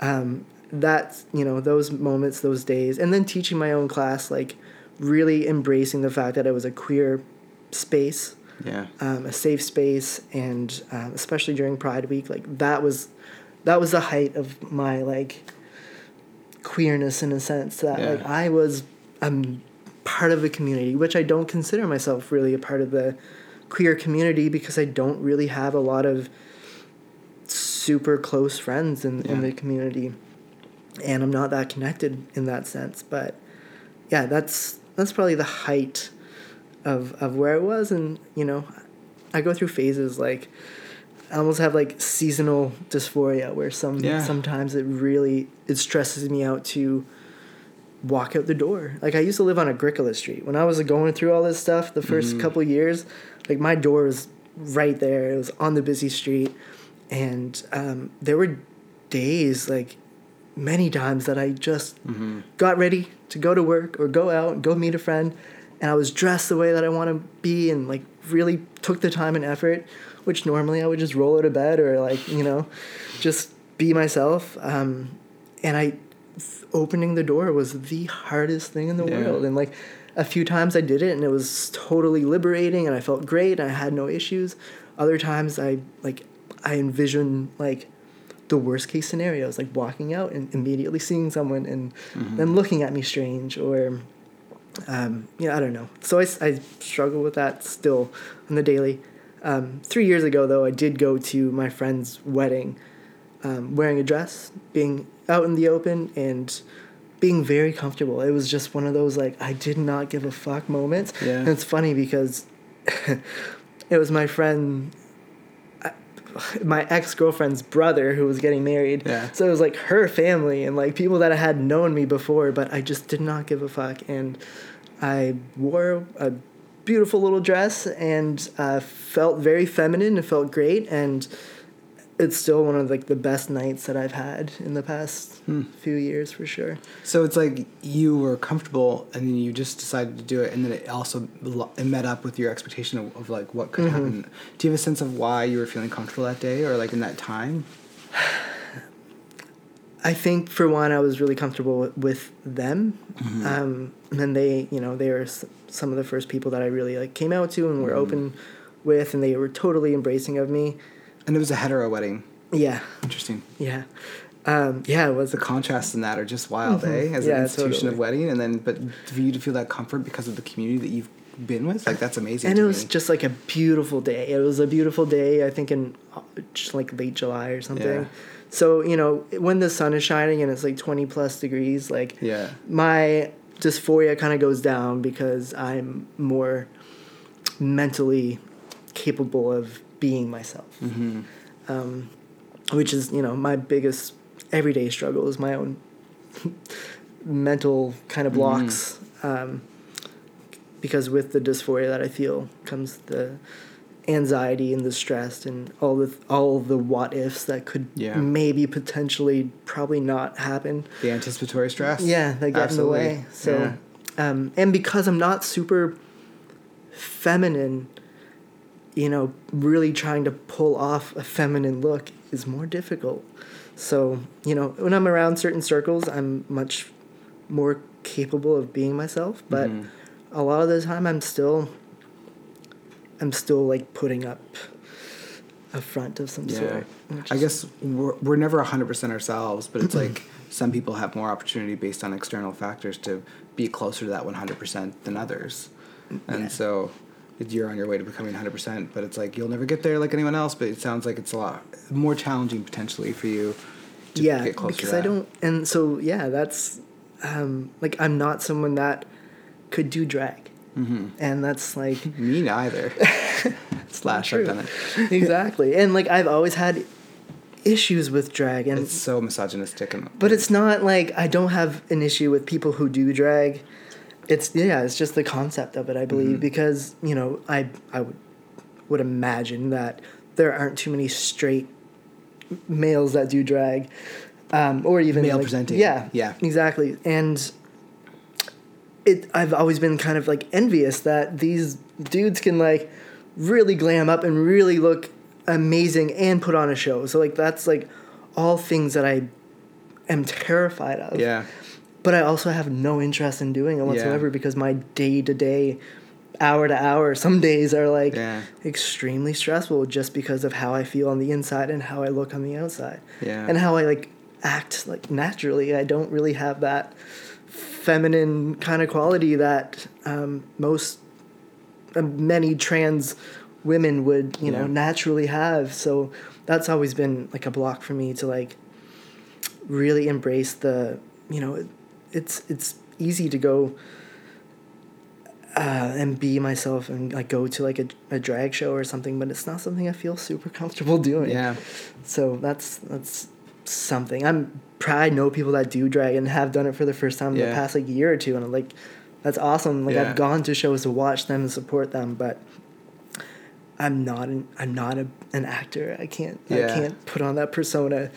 um, that's, you know, those moments, those days, and then teaching my own class, like really embracing the fact that it was a queer space, yeah, um, a safe space, and um, especially during Pride Week, like that was, that was the height of my like queerness in a sense that yeah. like I was um part of a community, which I don't consider myself really a part of the queer community because I don't really have a lot of super close friends in, yeah. in the community, and I'm not that connected in that sense. But yeah, that's that's probably the height of of where I was. And you know, I go through phases, like I almost have like seasonal dysphoria where some yeah. sometimes it really it stresses me out to walk out the door. Like I used to live on Agricola Street. When I was going through all this stuff the first mm. couple years, like my door was right there. It was on the busy street. And um, there were days, like many times, that I just mm-hmm. got ready to go to work or go out and go meet a friend. And I was dressed the way that I want to be and like really took the time and effort, which normally I would just roll out of bed or like, you know, just be myself. Um, and I opening the door was the hardest thing in the yeah. world. And like a few times I did it and it was totally liberating and I felt great and I had no issues. Other times I like... I envision, like, the worst-case scenarios, like walking out and immediately seeing someone and mm-hmm. them looking at me strange or, um, you know, I don't know. So I, I struggle with that still on the daily. Um, three years ago, though, I did go to my friend's wedding um, wearing a dress, being out in the open, and being very comfortable. It was just one of those, like, I did not give a fuck moments. Yeah. And it's funny because it was my friend... my ex-girlfriend's brother who was getting married. Yeah. So it was like her family and like people that had known me before, but I just did not give a fuck. And I wore a beautiful little dress and uh, felt very feminine and felt great. And it's still one of like the best nights that I've had in the past hmm. few years for sure. So it's like you were comfortable and then you just decided to do it, and then it also it met up with your expectation of, of like what could mm-hmm. happen. Do you have a sense of why you were feeling comfortable that day or like in that time? I think for one, I was really comfortable with them. Mm-hmm. Um, and they, you know, they were some of the first people that I really like came out to and were mm-hmm. open with, and they were totally embracing of me. And it was a hetero wedding. Yeah. Interesting. Yeah. Um, yeah, it was. The contrasts in that are just wild, mm-hmm. eh? As yeah, an institution totally. Of wedding. And then, but for you to feel that comfort because of the community that you've been with, like, that's amazing. And it me. was just like a beautiful day. It was a beautiful day, I think, in just like late July or something. Yeah. So, you know, when the sun is shining and it's like twenty plus degrees, like, yeah. my dysphoria kind of goes down because I'm more mentally capable of being myself, mm-hmm. um, which is, you know, my biggest everyday struggle is my own mental kind of blocks, mm-hmm. um, because with the dysphoria that I feel comes the anxiety and the stress and all the all the what ifs that could yeah. maybe potentially probably not happen. The anticipatory stress. Yeah, that gets in the way. So, yeah. um, and because I'm not super feminine, you know, really trying to pull off a feminine look is more difficult. So, you know, when I'm around certain circles, I'm much more capable of being myself. But mm. a lot of the time, I'm still, I'm still like putting up a front of some yeah. sort. I guess we're we're never one hundred percent ourselves, but it's like some people have more opportunity based on external factors to be closer to that one hundred percent than others. And yeah. so... you're on your way to becoming one hundred percent, but it's like you'll never get there like anyone else, but it sounds like it's a lot more challenging potentially for you to yeah, get closer to that. Yeah, because I don't... And so, yeah, that's... Um, like, I'm not someone that could do drag. Mm-hmm. And that's like... Me neither. Slash, I've done it. Exactly. And, like, I've always had issues with drag. And it's so misogynistic. And but it's not like I don't have an issue with people who do drag. It's, yeah, it's just the concept of it, I believe, mm-hmm. because, you know, I I would, would imagine that there aren't too many straight males that do drag, um, or even... Male like, presenting. Yeah, yeah, exactly. And it I've always been kind of, like, envious that these dudes can, like, really glam up and really look amazing and put on a show. So, like, that's, like, all things that I am terrified of. Yeah. But I also have no interest in doing it whatsoever yeah. because my day-to-day, hour-to-hour, some days are, like, yeah. extremely stressful just because of how I feel on the inside and how I look on the outside. Yeah. And how I, like, act, like, naturally. I don't really have that feminine kind of quality that um, most, uh, many trans women would, you yeah. know, naturally have. So that's always been, like, a block for me to, like, really embrace the... You know, it, it's it's easy to go uh, and be myself and like go to like a, a drag show or something, but it's not something I feel super comfortable doing. Yeah. So that's that's something. I'm probably know people that do drag and have done it for the first time yeah. in the past like year or two, and I'm like, that's awesome. Like yeah. I've gone to shows to watch them and support them, but I'm not an I'm not a, an actor. I can't yeah. I can't put on that persona.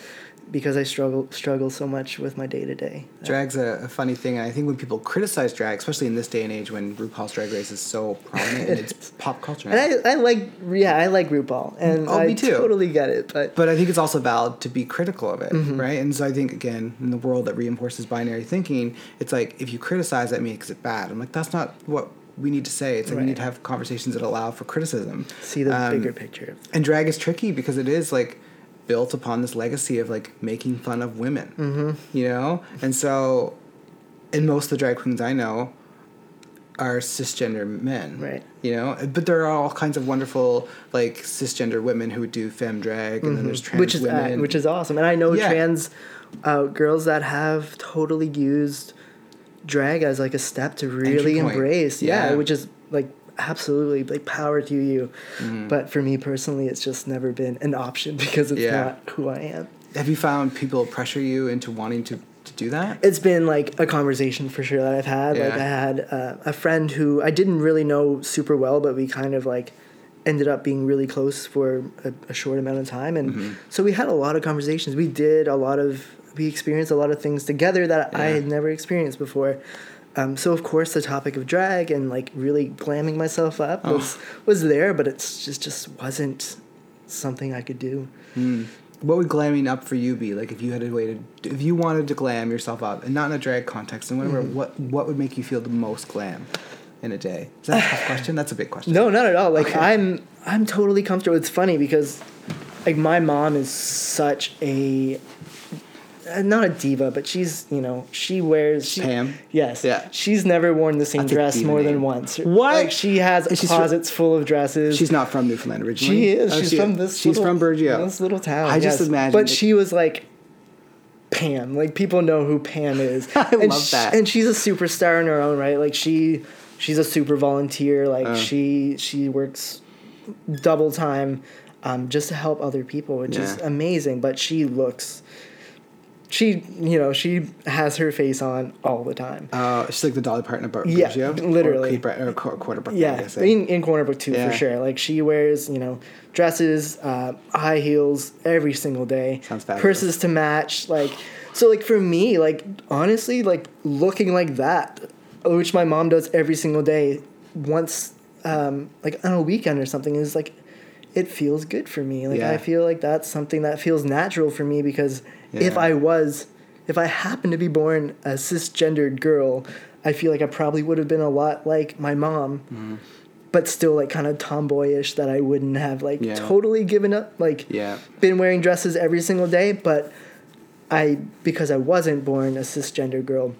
Because I struggle struggle so much with my day-to-day. Drag's a, a funny thing. I think when people criticize drag, especially in this day and age when RuPaul's Drag Race is so prominent and it's pop culture. And I, I like, yeah, I like RuPaul. And oh, I me too. totally get it. But but I think it's also valid to be critical of it, mm-hmm. right? And so I think, again, in the world that reinforces binary thinking, it's like, if you criticize, that makes it bad. I'm like, that's not what we need to say. It's like right. we need to have conversations that allow for criticism. See the um, bigger picture. And drag is tricky because it is, like, built upon this legacy of, like, making fun of women, mm-hmm. you know? And so, and most of the drag queens I know are cisgender men, right? You know? But there are all kinds of wonderful, like, cisgender women who do femme drag, mm-hmm. and then there's trans which is, women. Uh, which is awesome. And I know yeah. trans uh, girls that have totally used drag as, like, a step to really embrace. Yeah. yeah. Which is, like... Absolutely, like, power to you. Mm-hmm. But for me personally, it's just never been an option because it's yeah. not who I am. Have you found people pressure you into wanting to, to do that? It's been, like, a conversation for sure that I've had. Yeah. Like, I had uh, a friend who I didn't really know super well, but we kind of, like, ended up being really close for a, a short amount of time. And mm-hmm. so we had a lot of conversations. We did a lot of, we experienced a lot of things together that yeah. I had never experienced before. Um, so, of course, the topic of drag and, like, really glamming myself up was, oh. was there, but it's just, just wasn't something I could do. Mm. What would glamming up for you be? Like, if you had a way to, if you wanted to glam yourself up, and not in a drag context, and whatever, mm. what what would make you feel the most glam in a day? Is that a tough question? That's a big question. No, not at all. Like, okay. I'm I'm totally comfortable. It's funny because, like, my mom is such a... Not a diva, but she's, you know, she wears... She, Pam? Yes. Yeah. She's never worn the same That's dress more name. than once. What? Like, she has she's closets from, full of dresses. She's not from Newfoundland originally. She is. Oh, she's she from is. this She's little, from Burgeo. This little town. I yes. just imagine. But she was, like, Pam. Like, people know who Pam is. I and love she, that. And she's a superstar in her own right. Like, she, she's a super volunteer. Like, uh. she, she works double time um, just to help other people, which yeah. is amazing. But she looks... She, you know, she has her face on all the time. Uh, she's like the Dolly Parton of Burgeo. Yeah, literally. Or, or Corner Brook. Yeah, I in, in Corner Brook too, yeah. for sure. Like, she wears, you know, dresses, uh, high heels every single day. Sounds fabulous. Purses to match. Like, so, like, for me, like, honestly, like, looking like that, which my mom does every single day, once, um, like, on a weekend or something, is, like, it feels good for me. Like, yeah. I feel like that's something that feels natural for me because... Yeah. If I was, if I happened to be born a cisgendered girl, I feel like I probably would have been a lot like my mom, mm-hmm. but still, like, kind of tomboyish, that I wouldn't have, like, yeah. totally given up, like, yeah. been wearing dresses every single day. But I, because I wasn't born a cisgendered girl,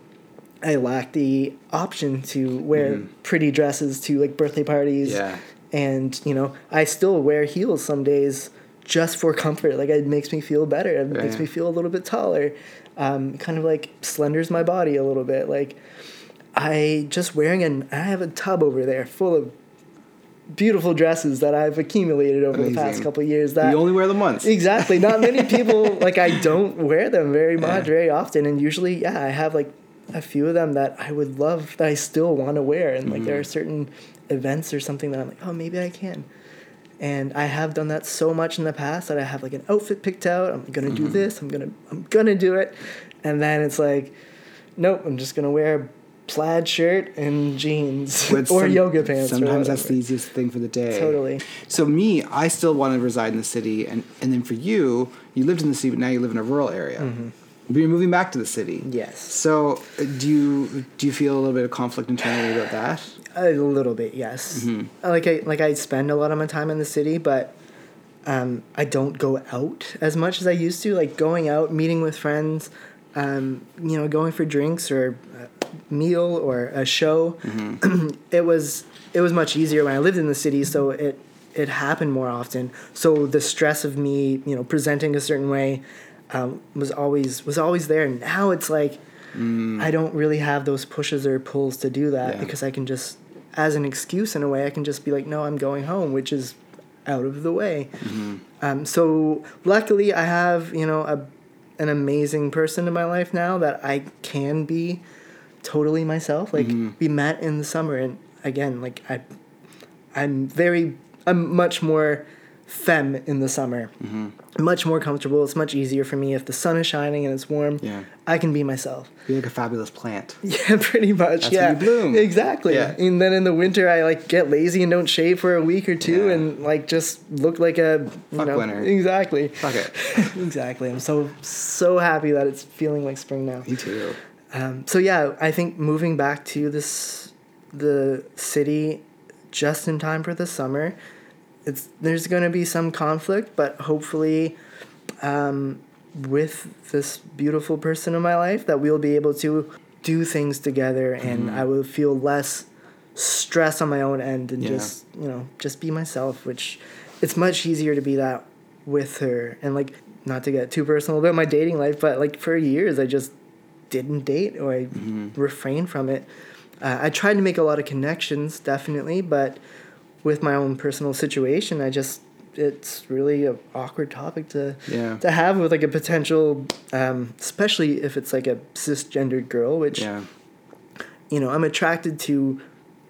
I lacked the option to wear mm-hmm. pretty dresses to, like, birthday parties. Yeah. And, you know, I still wear heels some days. Just for comfort. Like, it makes me feel better. It yeah. makes me feel a little bit taller. Um, kind of, like, slenders my body a little bit. Like, I just wearing an... I have a tub over there full of beautiful dresses that I've accumulated over Amazing. the past couple of years. That, you only wear them once. Exactly. Not many people... like, I don't wear them very much, yeah. very often. And usually, yeah, I have, like, a few of them that I would love, that I still want to wear. And, like, mm-hmm. there are certain events or something that I'm like, oh, maybe I can. And I have done that so much in the past that I have, like, an outfit picked out. I'm gonna mm-hmm. do this. I'm gonna I'm gonna do it, and then it's like, nope. I'm just gonna wear a plaid shirt and jeans or some, yoga pants. Sometimes that's the easiest thing for the day. Totally. So me, I still want to reside in the city, and and then for you, you lived in the city, but now you live in a rural area. Mm-hmm. You're moving back to the city. Yes. So do you do you feel a little bit of conflict internally about that? A little bit, yes. Mm-hmm. Like I like I spend a lot of my time in the city, but um, I don't go out as much as I used to. Like going out, meeting with friends, um, you know, going for drinks or a meal or a show. Mm-hmm. it was it was much easier when I lived in the city, so it it happened more often. So the stress of me, you know, presenting a certain way. Um, was always was always there. Now it's like mm. I don't really have those pushes or pulls to do that yeah. because I can just, as an excuse in a way, I can just be like, no, I'm going home, which is out of the way. Mm-hmm. Um, so luckily, I have you know a, an amazing person in my life now that I can be totally myself. Like mm-hmm. we met in the summer, and again, like I, I'm very, I'm much more. Femme in the summer. Mm-hmm. Much more comfortable. It's much easier for me if the sun is shining and it's warm. Yeah. I can be myself. You're like a fabulous plant. Yeah, pretty much. That's yeah. when you bloom. Exactly. Yeah. And then in the winter I like get lazy and don't shave for a week or two yeah. and like just look like a you Fuck know, winter. Exactly. Fuck it. Exactly. I'm so so happy that it's feeling like spring now. Me too. Um, so yeah, I think moving back to this the city just in time for the summer. It's there's going to be some conflict, but hopefully um, with this beautiful person in my life that we'll be able to do things together and mm-hmm. I will feel less stress on my own end and yeah. just, you know, just be myself, which it's much easier to be that with her. And, like, not to get too personal about my dating life, but, like, for years I just didn't date or I mm-hmm. refrained from it. Uh, I tried to make a lot of connections, definitely, but... with my own personal situation, I just, it's really an awkward topic to yeah. to have with like a potential, um, especially if it's like a cisgendered girl, which, yeah. you know, I'm attracted to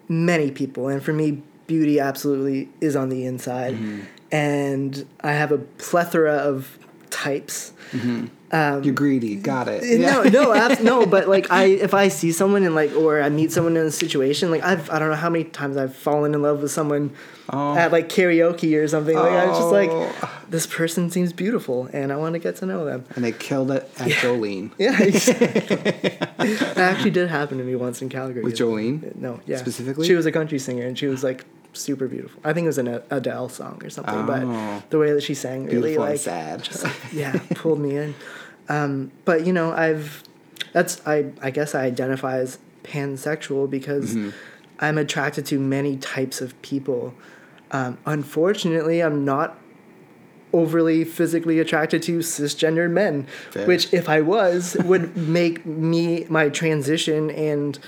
many people. And for me, beauty absolutely is on the inside. Mm-hmm. And I have a plethora of types. Mm-hmm. Um, You're greedy. Got it. No, yeah. no, I, no. But like, I if I see someone and like, or I meet someone in a situation, like I've I don't know how many times I've fallen in love with someone oh. at like karaoke or something. Like oh. I was just like, this person seems beautiful, and I want to get to know them. And they killed it at yeah. Jolene. Yeah, exactly. That actually did happen to me once in Calgary. With Jolene? No, yeah. Specifically, she was a country singer, and she was like. Super beautiful. I think it was an Adele song or something, oh, but the way that she sang really like, sad. Just, like yeah, pulled me in. Um, but you know, I've that's I I guess I identify as pansexual because mm-hmm. I'm attracted to many types of people. Um, unfortunately, I'm not overly physically attracted to cisgendered men, Fair. Which if I was would make me my transition and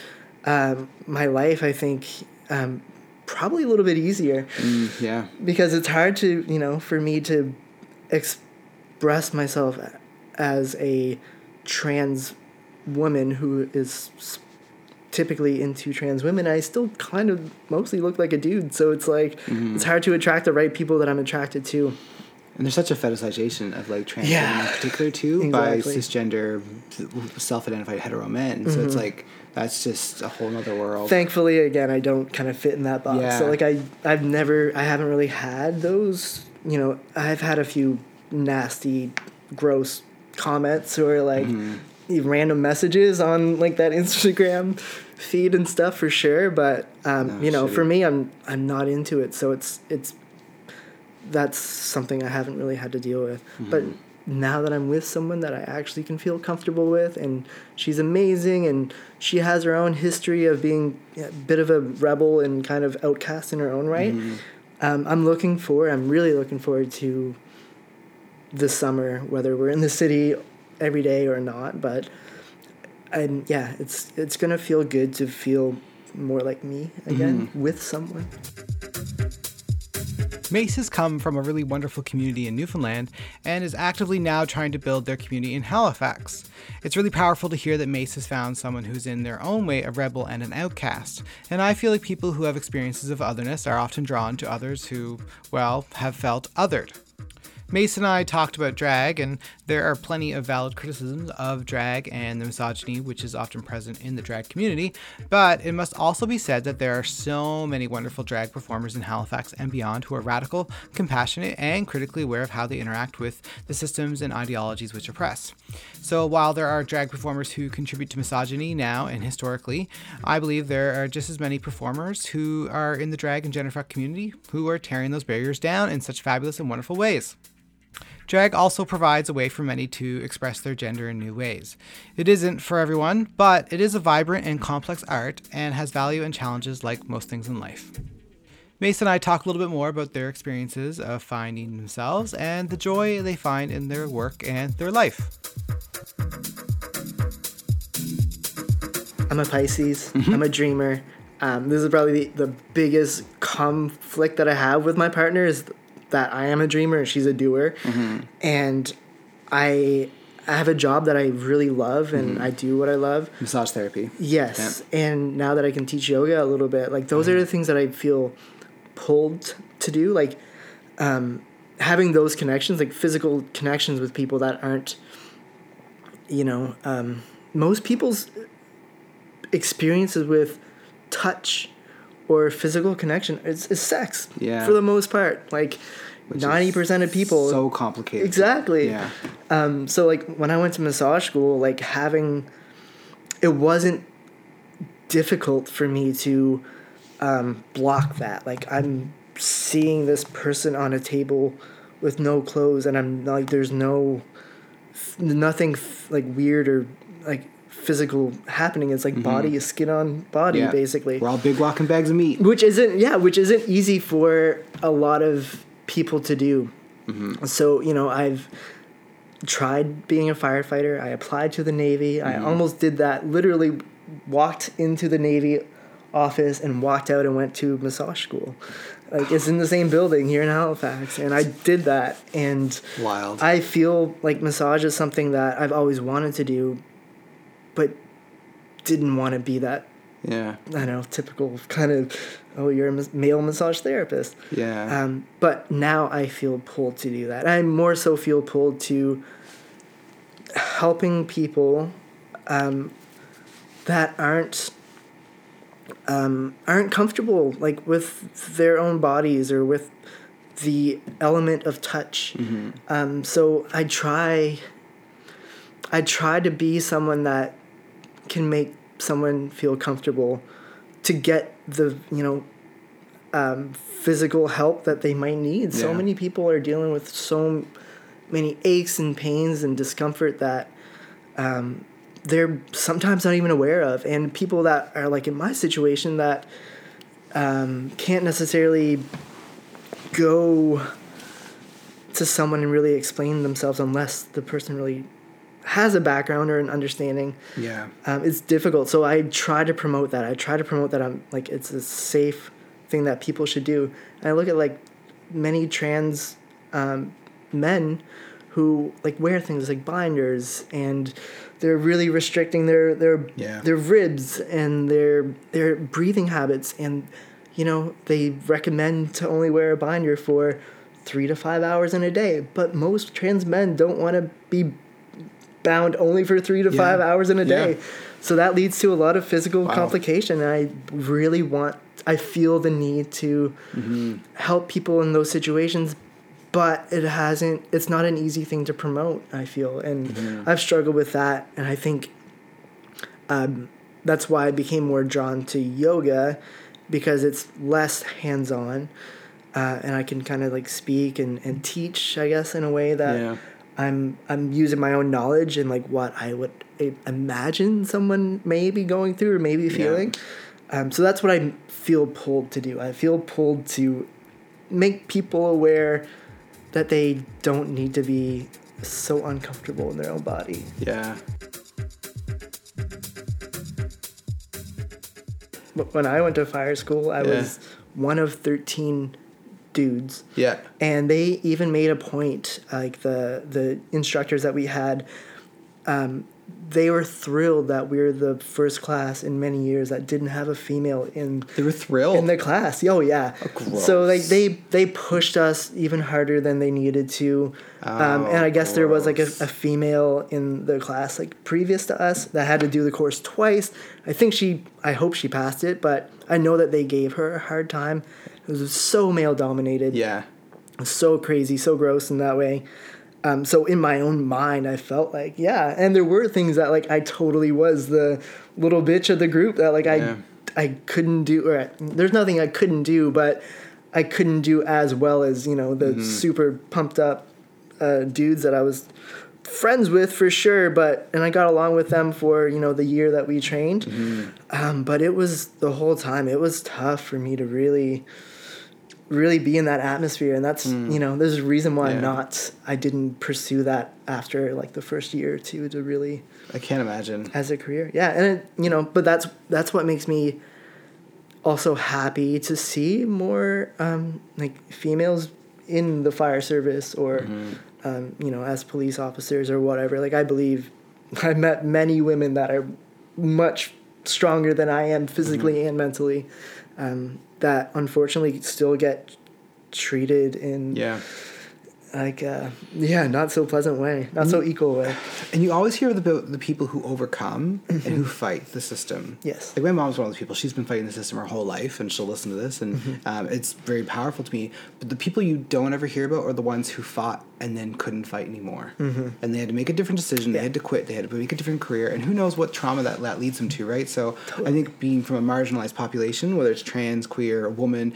um, my life. I think. Um, Probably a little bit easier. Mm, yeah. Because it's hard to, you know, for me to express myself as a trans woman who is typically into trans women. I still kind of mostly look like a dude. So it's like, mm-hmm. it's hard to attract the right people that I'm attracted to. And there's such a fetishization of, like, trans yeah. women in particular, too, exactly. by cisgender, self-identified hetero men. Mm-hmm. So it's, like, that's just a whole other world. Thankfully, again, I don't kind of fit in that box. Yeah. So, like, I, I've never... I haven't really had those, you know... I've had a few nasty, gross comments or, like, mm-hmm. random messages on, like, that Instagram feed and stuff, for sure. But, um, no, you know, shoot. For me, I'm I'm not into it. So it's it's... that's something I haven't really had to deal with. Mm-hmm. But now that I'm with someone that I actually can feel comfortable with, and she's amazing, and she has her own history of being a bit of a rebel and kind of outcast in her own right, mm-hmm. um, I'm looking for, I'm really looking forward to this summer, whether we're in the city every day or not. But I'm, yeah, it's, it's going to feel good to feel more like me again mm-hmm. with someone. Mace has come from a really wonderful community in Newfoundland and is actively now trying to build their community in Halifax. It's really powerful to hear that Mace has found someone who's in their own way a rebel and an outcast. And I feel like people who have experiences of otherness are often drawn to others who, well, have felt othered. Mace and I talked about drag, and there are plenty of valid criticisms of drag and the misogyny which is often present in the drag community, but it must also be said that there are so many wonderful drag performers in Halifax and beyond who are radical, compassionate, and critically aware of how they interact with the systems and ideologies which oppress. So while there are drag performers who contribute to misogyny now and historically, I believe there are just as many performers who are in the drag and genderfuck community who are tearing those barriers down in such fabulous and wonderful ways. Drag also provides a way for many to express their gender in new ways. It isn't for everyone, but it is a vibrant and complex art and has value and challenges like most things in life. Mace and I talk a little bit more about their experiences of finding themselves and the joy they find in their work and their life. I'm a Pisces. Mm-hmm. I'm a dreamer. Um, this is probably the, the biggest conflict that I have with my partner is th- that I am a dreamer and she's a doer. Mm-hmm. And I, I have a job that I really love and mm-hmm. I do what I love. Massage therapy. Yes. Yep. And now that I can teach yoga a little bit, like those mm-hmm. are the things that I feel pulled to do. Like um, having those connections, like physical connections with people that aren't, you know, um, most people's experiences with touch or physical connection is, is sex yeah. for the most part. Like which ninety percent of people. So complicated. Exactly. Yeah. Um, so like when I went to massage school, like having, it wasn't difficult for me to um, block that. Like I'm seeing this person on a table with no clothes and I'm like, there's no, nothing like weird or like, physical happening. It's like mm-hmm. body is skin on body yeah. basically. We're all big walking bags of meat. Which isn't yeah, which isn't easy for a lot of people to do. Mm-hmm. So, you know, I've tried being a firefighter. I applied to the Navy. Mm-hmm. I almost did that. Literally walked into the Navy office and walked out and went to massage school. Like it's in the same building here in Halifax. And I did that and wild. I feel like massage is something that I've always wanted to do. But didn't want to be that, yeah. I don't know, typical kind of, oh, you're a male massage therapist. Yeah. Um, but now I feel pulled to do that. I more so feel pulled to helping people um, that aren't um, aren't comfortable, like with their own bodies or with the element of touch. Mm-hmm. Um, so I try. I try to be someone that can make someone feel comfortable to get the, you know, um, physical help that they might need. Yeah. So many people are dealing with so many aches and pains and discomfort that um, they're sometimes not even aware of. And people that are like in my situation that um, can't necessarily go to someone and really explain themselves unless the person really has a background or an understanding. Yeah. Um, it's difficult. So I try to promote that. I try to promote that I'm like, it's a safe thing that people should do. And I look at like many trans, um, men who like wear things like binders and they're really restricting their, their, yeah. their ribs and their, their breathing habits. And, you know, they recommend to only wear a binder for three to five hours in a day. But most trans men don't want to be bound only for three to yeah. five hours in a day. Yeah. So that leads to a lot of physical wow. complication. And I really want, I feel the need to mm-hmm. help people in those situations, but it hasn't, it's not an easy thing to promote, I feel. And mm-hmm. I've struggled with that. And I think um, that's why I became more drawn to yoga because it's less hands-on uh, and I can kind of like speak and, and teach, I guess, in a way that yeah. I'm I'm using my own knowledge and like what I would imagine someone may be going through or maybe feeling. Yeah. Um, so that's what I feel pulled to do. I feel pulled to make people aware that they don't need to be so uncomfortable in their own body. Yeah. When I went to fire school, I yeah. was one of thirteen dudes. Yeah. And they even made a point, like the the instructors that we had, um, they were thrilled that we were the first class in many years that didn't have a female in. They were thrilled in their class. Oh yeah. Oh, gross. So like they they pushed us even harder than they needed to. Oh, um, and I guess gross. There was like a, a female in their class like previous to us that had to do the course twice. I think she. I hope she passed it, but I know that they gave her a hard time. It was so male dominated. Yeah. It was so crazy, so gross in that way. Um, so in my own mind, I felt like, yeah. And there were things that, like, I totally was the little bitch of the group that, like, yeah. I I couldn't do. Or I, there's nothing I couldn't do, but I couldn't do as well as, you know, the mm-hmm. super pumped up uh, dudes that I was friends with for sure. But and I got along with them for, you know, the year that we trained. Mm-hmm. Um, but it was the whole time. It was tough for me to really... really be in that atmosphere, and that's mm. you know, there's a reason why yeah. not I didn't pursue that after like the first year or two to really I can't imagine as a career. Yeah, and it, you know, but that's that's what makes me also happy to see more um, like females in the fire service or mm-hmm. um, you know, as police officers or whatever. Like I believe I met many women that are much stronger than I am physically mm-hmm. and mentally. Um, that unfortunately still get treated in yeah. like uh, yeah, not so pleasant way, not so equal way. And you always hear about the people who overcome mm-hmm. and who fight the system. Yes. Like my mom's one of those people. She's been fighting the system her whole life, and she'll listen to this, and mm-hmm. um, it's very powerful to me. But the people you don't ever hear about are the ones who fought and then couldn't fight anymore. Mm-hmm. And they had to make a different decision. Yeah. They had to quit. They had to make a different career. And who knows what trauma that, that leads them to, right? So totally. I think being from a marginalized population, whether it's trans, queer, or woman,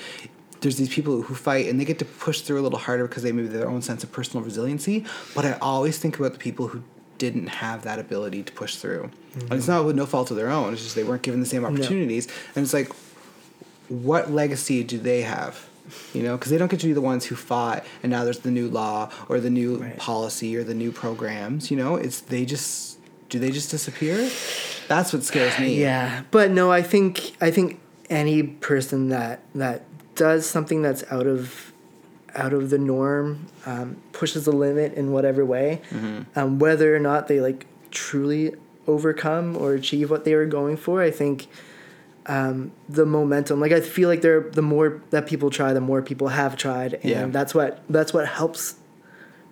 there's these people who fight and they get to push through a little harder because they maybe their own sense of personal resiliency. But I always think about the people who didn't have that ability to push through. Mm-hmm. And it's not with no fault of their own. It's just they weren't given the same opportunities. No. And it's like, what legacy do they have? You know, because they don't get to be the ones who fought and now there's the new law or the new right. policy or the new programs. You know, it's they just, do they just disappear? That's what scares me. Yeah. But no, I think, I think any person that, that, does something that's out of out of the norm, um, pushes the limit in whatever way, mm-hmm. um, whether or not they like truly overcome or achieve what they were going for. I think um, the momentum, like I feel like there, the more that people try, the more people have tried, and yeah. that's what that's what helps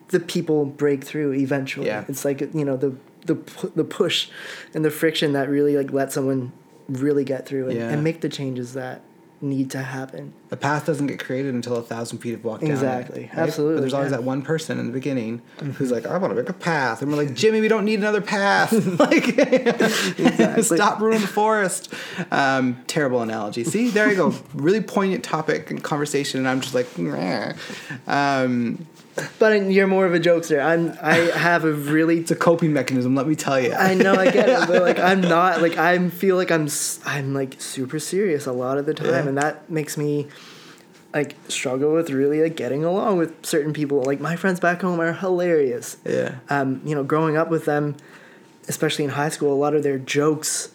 the people break through eventually. Yeah. It's like, you know, the the the push and the friction that really like let someone really get through and, yeah. and make the changes that need to happen. The path doesn't get created until a thousand feet of walk down. Exactly. Right? Absolutely. But there's always yeah. that one person in the beginning mm-hmm. who's like, I want to make a path. And we're like, Jimmy, we don't need another path. Like, exactly. Stop ruining the forest. Um, terrible analogy. See, there you go. Really poignant topic and conversation. And I'm just like, um, but you're more of a jokester. I'm, I have a really... It's a coping mechanism, let me tell you. I know, I get it. But, like, I'm not... Like, I feel like I'm, I'm, like, super serious a lot of the time. Yeah. And that makes me, like, struggle with really, like, getting along with certain people. Like, my friends back home are hilarious. Yeah. Um, you know, growing up with them, especially in high school, a lot of their jokes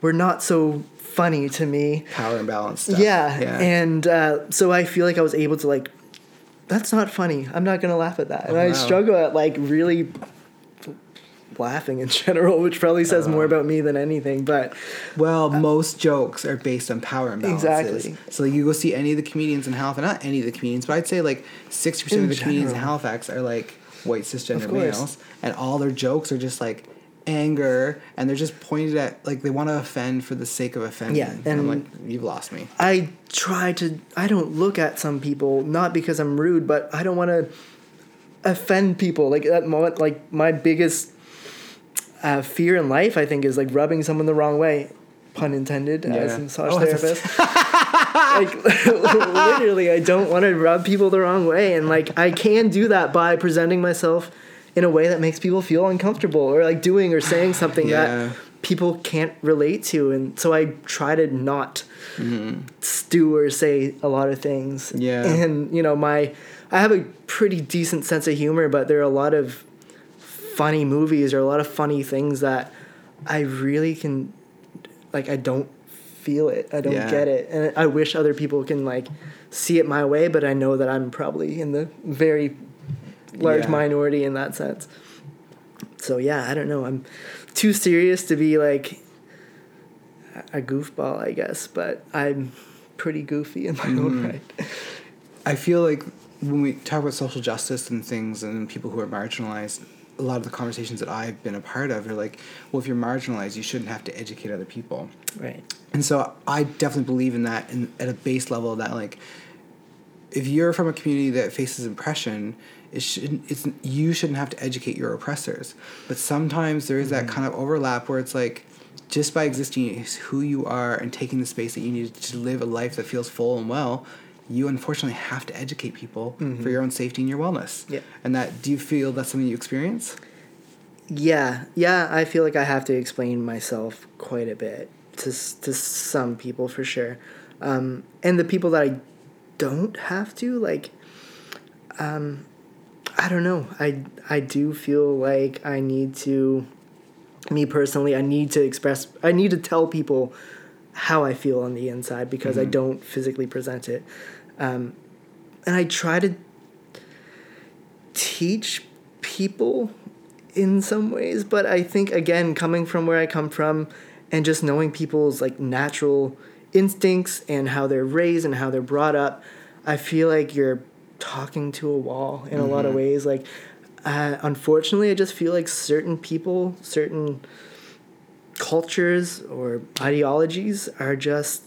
were not so funny to me. Power imbalance stuff. Yeah. yeah. And uh, so I feel like I was able to, like... That's not funny. I'm not going to laugh at that. And oh, wow. I struggle at, like, really laughing in general, which probably says oh. more about me than anything. But Well, uh, most jokes are based on power imbalances. Exactly. So like, you go see any of the comedians in Halifax, not any of the comedians, but I'd say, like, sixty percent in of the general. comedians in Halifax are, like, white cisgender males. And all their jokes are just, like, anger, and they're just pointed at, like, they want to offend for the sake of offending. Yeah, and, and I'm like, you've lost me. I try to, I don't look at some people, not because I'm rude, but I don't want to offend people. Like, at that moment, like, my biggest uh, fear in life, I think, is, like, rubbing someone the wrong way, pun intended, yeah. as a massage oh, therapist. Like, literally, I don't want to rub people the wrong way, and, like, I can do that by presenting myself in a way that makes people feel uncomfortable or like doing or saying something yeah. that people can't relate to. And so I try to not mm-hmm. stew or say a lot of things. Yeah. And, you know, my, I have a pretty decent sense of humor, but there are a lot of funny movies or a lot of funny things that I really can, like, I don't feel it. I don't yeah. get it. And I wish other people can like see it my way, but I know that I'm probably in the very large yeah. minority in that sense. so yeah, I don't know. I'm too serious to be like a goofball, I guess, but I'm pretty goofy in my mm. own right. I feel like when we talk about social justice and things and people who are marginalized, a lot of the conversations that I've been a part of are like, well, if you're marginalized, you shouldn't have to educate other people. Right. And so I definitely believe in that, in, at a base level, that like, if you're from a community that faces oppression, it shouldn't, it's, you shouldn't have to educate your oppressors. But sometimes there is mm-hmm. that kind of overlap where it's like, just by existing as who you are and taking the space that you need to live a life that feels full and well, you unfortunately have to educate people mm-hmm. for your own safety and your wellness. Yeah. And that, do you feel that's something you experience? Yeah. Yeah, I feel like I have to explain myself quite a bit to to some people for sure. Um, and the people that I don't have to, like, um, I don't know. I, I do feel like I need to, me personally, I need to express, I need to tell people how I feel on the inside because mm-hmm. I don't physically present it. Um, and I try to teach people in some ways, but I think, again, coming from where I come from and just knowing people's like natural instincts and how they're raised and how they're brought up, I feel like you're talking to a wall in mm-hmm. a lot of ways. Like, uh, unfortunately, I just feel like certain people, certain cultures or ideologies are just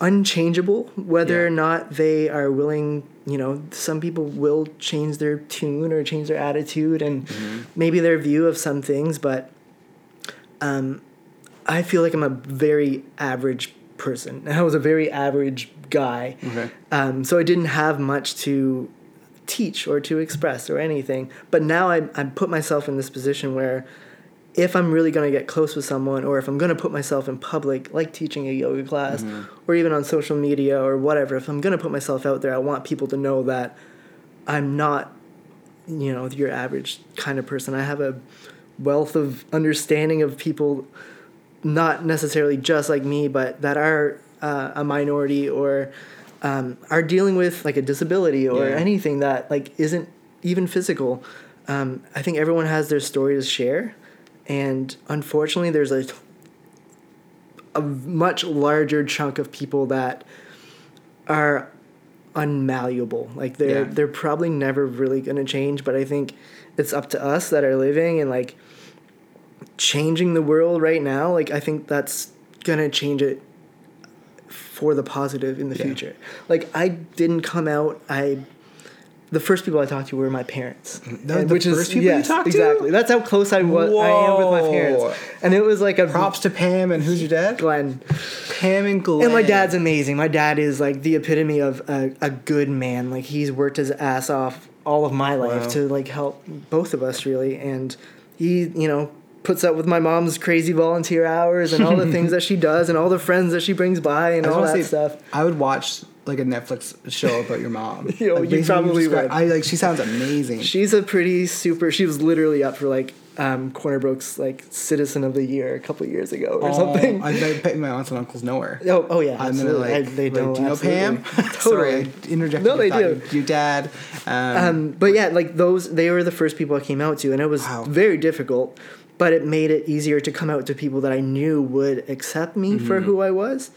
unchangeable, whether yeah. or not they are willing, you know, some people will change their tune or change their attitude and mm-hmm. maybe their view of some things, but um, I feel like I'm a very average person. I was a very average guy. Okay. Um, so I didn't have much to teach or to express or anything, but now I, I put myself in this position where if I'm really going to get close with someone or if I'm going to put myself in public, like teaching a yoga class mm-hmm. or even on social media or whatever, if I'm going to put myself out there, I want people to know that I'm not, you know, your average kind of person. I have a wealth of understanding of people, not necessarily just like me, but that are uh, a minority or um, are dealing with like a disability or yeah. anything that like isn't even physical. Um, I think everyone has their story to share. And unfortunately, there's a, a much larger chunk of people that are unmalleable. Like, they're, yeah. they're probably never really going to change, but I think it's up to us that are living and, like, changing the world right now. Like, I think that's going to change it for the positive in the yeah. future. Like, I didn't come out, I... The first people I talked to were my parents. The, the which first is, people yes, you talked to? Exactly. That's how close I was. Whoa. I am with my parents. And it was like a... Props to Pam and who's your dad? Glen. Pam and Glen. And my dad's amazing. My dad is like the epitome of a, a good man. Like, he's worked his ass off all of my life wow. to like help both of us really. And he, you know, puts up with my mom's crazy volunteer hours and all the things that she does and all the friends that she brings by and all that say, stuff. I would watch... like a Netflix show about your mom. Yo, like you probably would. I like. She sounds amazing. She's a pretty super. She was literally up for like um, Corner Brook's like Citizen of the Year a couple of years ago or oh, something. I, I my aunts and uncles know her. Oh, oh yeah. I'm gonna like. I, they like, don't. Do you know Pam? Totally. Sorry, I interjected. No, they do. Your dad. Um, um, but yeah, like those. They were the first people I came out to, and it was wow. very difficult. But it made it easier to come out to people that I knew would accept me mm-hmm. for who I was.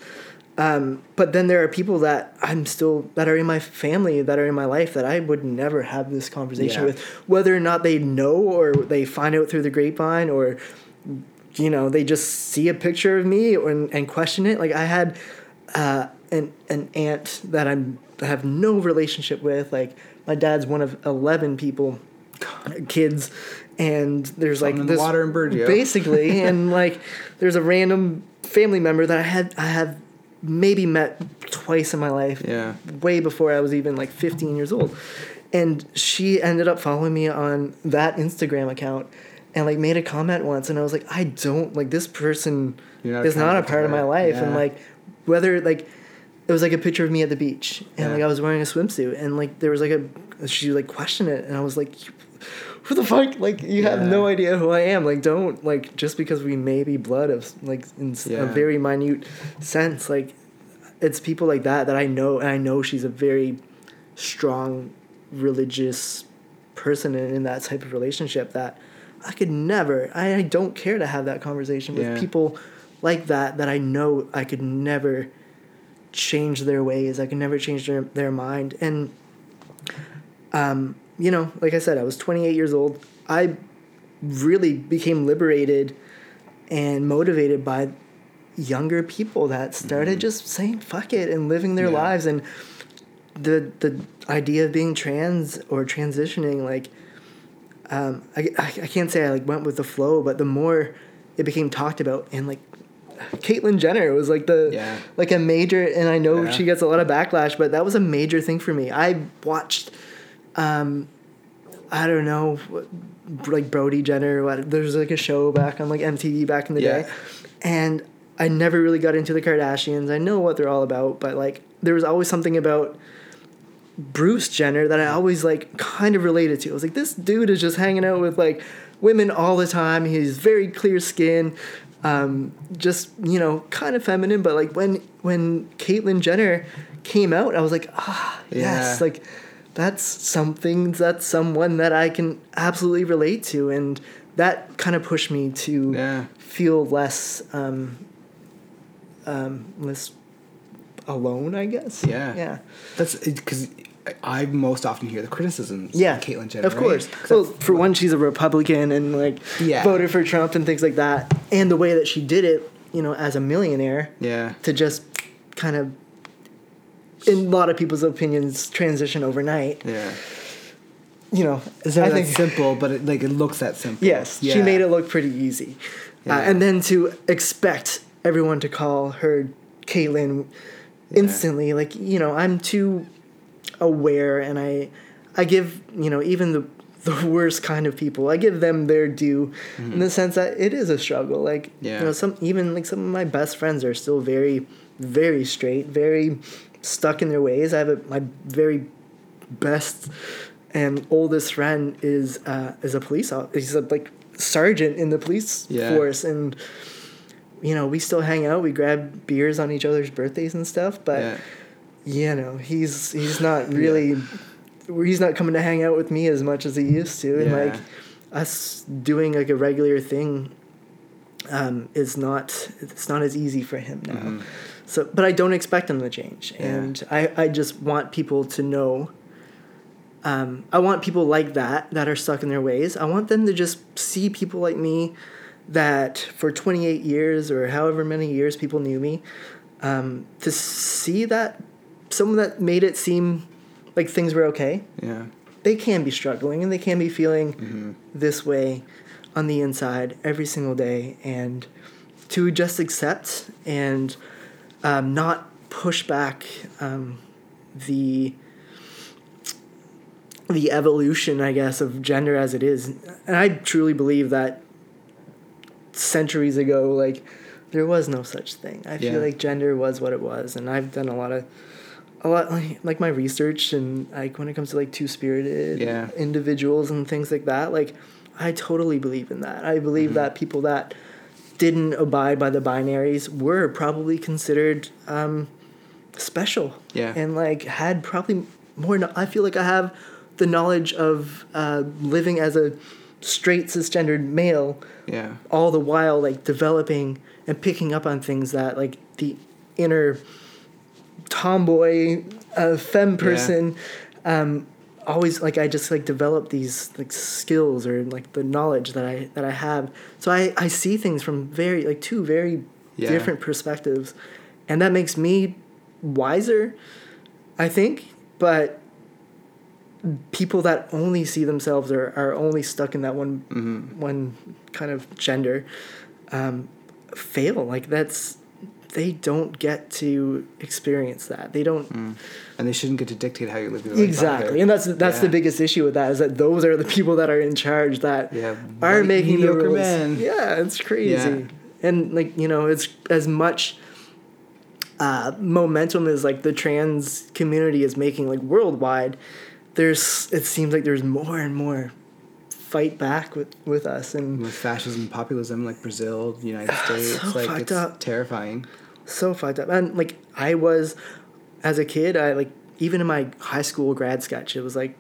Um, but then there are people that I'm still, that are in my family, that are in my life that I would never have this conversation yeah. with, whether or not they know or they find out through the grapevine or, you know, they just see a picture of me or, and, and question it. Like I had uh, an an aunt that I'm, I have no relationship with. Like my dad's one of eleven people, kids, and there's Something like in this the water in Burgeo. Basically, and like there's a random family member that I had, I have. Maybe met twice in my life, yeah. way before I was even like fifteen years old. And she ended up following me on that Instagram account and like made a comment once. And I was like, I don't like this person not is not a part of my life. Yeah. And like, whether like it was like a picture of me at the beach and yeah. like I was wearing a swimsuit and like there was like a, she like questioned it. And I was like, who the fuck? Like, you yeah. have no idea who I am. Like, don't, like, just because we may be blood of, like, in yeah. a very minute sense, like, it's people like that that I know, and I know she's a very strong religious person in, in that type of relationship that I could never, I, I don't care to have that conversation with yeah. people like that, that I know I could never change their ways. I could never change their, their mind. And, um, you know, like I said, I was twenty-eight years old. I really became liberated and motivated by younger people that started mm-hmm. just saying fuck it and living their yeah. lives. And the the idea of being trans or transitioning, like, um, I, I can't say I like went with the flow, but the more it became talked about, and like Caitlyn Jenner was like the yeah. like a major, and I know yeah. she gets a lot of backlash, but that was a major thing for me. I watched, um, I don't know, like Brody Jenner. There's like a show back on like M T V back in the yeah. day, and I never really got into the Kardashians. I know what they're all about, but like there was always something about Bruce Jenner that I always like kind of related to. I was like, this dude is just hanging out with like women all the time. He's very clear skin, um, just, you know, kind of feminine. But like when when Caitlyn Jenner came out, I was like, ah, yeah. yes, like that's something, that's someone that I can absolutely relate to. And that kind of pushed me to yeah. feel less um, um, less alone, I guess. Yeah, yeah. That's because I most often hear the criticisms. Yeah, Caitlyn Jenner. Of course. Right? Well, for one, she's a Republican and like yeah. voted for Trump and things like that. And the way that she did it, you know, as a millionaire. Yeah. To just kind of, in a lot of people's opinions, transition overnight. Yeah. You know, it's not I that think, simple, but it, like it looks that simple. Yes, yeah. She made it look pretty easy, yeah. uh, and then to expect everyone to call her Caitlyn yeah. instantly, like, you know, I'm too aware, and I, I give, you know, even the the worst kind of people, I give them their due mm-hmm. in the sense that it is a struggle. Like, yeah. you know, some even like some of my best friends are still very, very straight, very stuck in their ways. I have a, my very best. And oldest friend is uh, is a police officer. He's a like sergeant in the police yeah. force, and you know we still hang out. We grab beers on each other's birthdays and stuff. But yeah. you know he's he's not really yeah. he's not coming to hang out with me as much as he used to. And yeah. like us doing like a regular thing um, is not it's not as easy for him now. Mm-hmm. So, but I don't expect him to change, yeah. and I, I just want people to know. Um, I want people like that, that are stuck in their ways. I want them to just see people like me that for twenty-eight years or however many years people knew me, um, to see that someone that made it seem like things were okay. Yeah. They can be struggling and they can be feeling mm-hmm. this way on the inside every single day, and to just accept and um, not push back um, the... the evolution, I guess, of gender as it is. And I truly believe that centuries ago, like, there was no such thing. I yeah. feel like gender was what it was. And I've done a lot of, a lot, like, like my research and, like, when it comes to, like, two-spirited yeah. individuals and things like that, like, I totally believe in that. I believe mm-hmm. that people that didn't abide by the binaries were probably considered um, special. Yeah. And, like, had probably more, no- I feel like I have... the knowledge of uh, living as a straight cisgendered male, yeah. all the while like developing and picking up on things that like the inner tomboy, uh, femme person, yeah. um, always like I just like develop these like skills or like the knowledge that I that I have. So I, I see things from very like two very yeah. different perspectives, and that makes me wiser, I think, but. People that only see themselves or are only stuck in that one mm-hmm. one kind of gender um, fail. Like that's they don't get to experience that. They don't, mm. and they shouldn't get to dictate how you live your life. Exactly, and that's that's yeah. the biggest issue with that is that those are the people that are in charge that yeah. are like making the rules. Men. Yeah, it's crazy, yeah. and like you know, it's as much. Uh, momentum as like the trans community is making like worldwide. There's, it seems like there's more and more fight back with, with us. And with fascism and populism, like Brazil, the United States, so like it's up. Terrifying. So fucked up. And like I was, as a kid, I like, even in my high school grad sketch, it was like,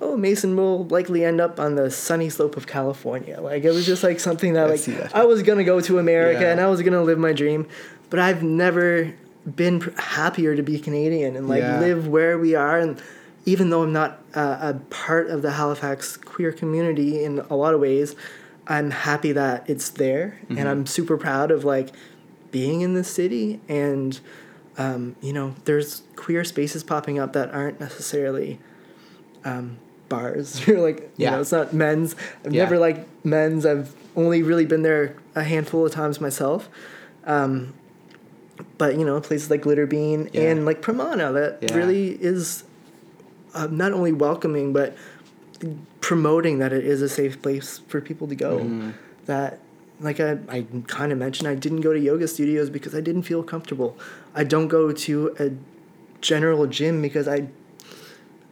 oh, Mason will likely end up on the sunny slope of California. Like, it was just, like, something that, like, I, that. I was going to go to America yeah. and I was going to live my dream. But I've never been happier to be Canadian and, like, yeah. live where we are. And even though I'm not uh, a part of the Halifax queer community in a lot of ways, I'm happy that it's there. Mm-hmm. And I'm super proud of, like, being in the city. And, um, you know, there's queer spaces popping up that aren't necessarily... Um, bars. You're like, yeah. you know, it's not men's. I've yeah. never liked men's. I've only really been there a handful of times myself. Um, but, you know, places like Glitter Bean yeah. and like Pramana that yeah. really is uh, not only welcoming, but promoting that it is a safe place for people to go. Mm. That, like I, I kind of mentioned, I didn't go to yoga studios because I didn't feel comfortable. I don't go to a general gym because I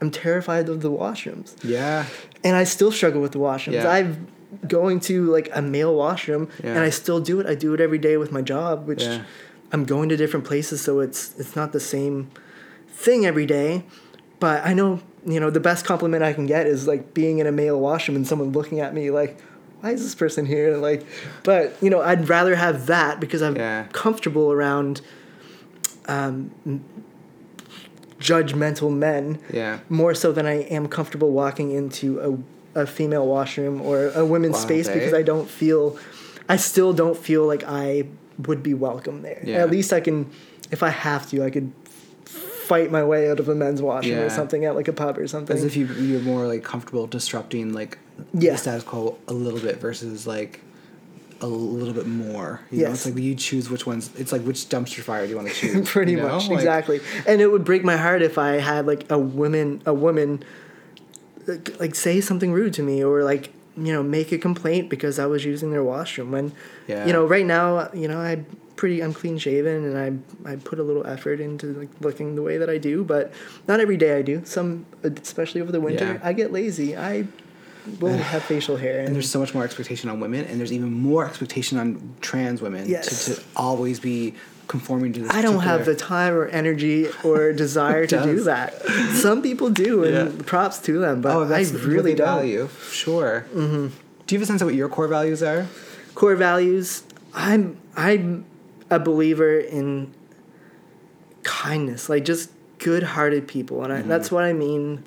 I'm terrified of the washrooms. Yeah. And I still struggle with the washrooms. Yeah. I'm going to, like, a male washroom, yeah. and I still do it. I do it every day with my job, which yeah. I'm going to different places, so it's it's not the same thing every day. But I know, you know, the best compliment I can get is, like, being in a male washroom and someone looking at me like, why is this person here? Like, but, you know, I'd rather have that because I'm yeah. comfortable around... um. judgmental men yeah. more so than I am comfortable walking into a, a female washroom or a women's wow, space eh? because I don't feel, I still don't feel like I would be welcome there. Yeah. At least I can, if I have to, I could fight my way out of a men's washroom yeah. or something at like a pub or something. As if you, you're more like comfortable disrupting like yeah. the status quo a little bit versus like a little bit more, you yes. know, it's like you choose which ones, it's like which dumpster fire do you want to choose? Pretty you know? much, like, exactly. And it would break my heart if I had like a woman, a woman like, like say something rude to me or like, you know, make a complaint because I was using their washroom when, yeah. you know, right now, you know, I'm pretty, I'm clean shaven and I, I put a little effort into like looking the way that I do, but not every day I do. Some, especially over the winter, yeah. I get lazy. I We'll have facial hair. And, and there's so much more expectation on women, and there's even more expectation on trans women yes. to, to always be conforming to this. I don't have the time or energy or desire to do that. Some people do, and yeah. props to them, but oh, that's I really don't. Value. Sure. Mm-hmm. Do you have a sense of what your core values are? Core values? I'm, I'm a believer in kindness, like just good-hearted people, and I, mm-hmm. that's what I mean...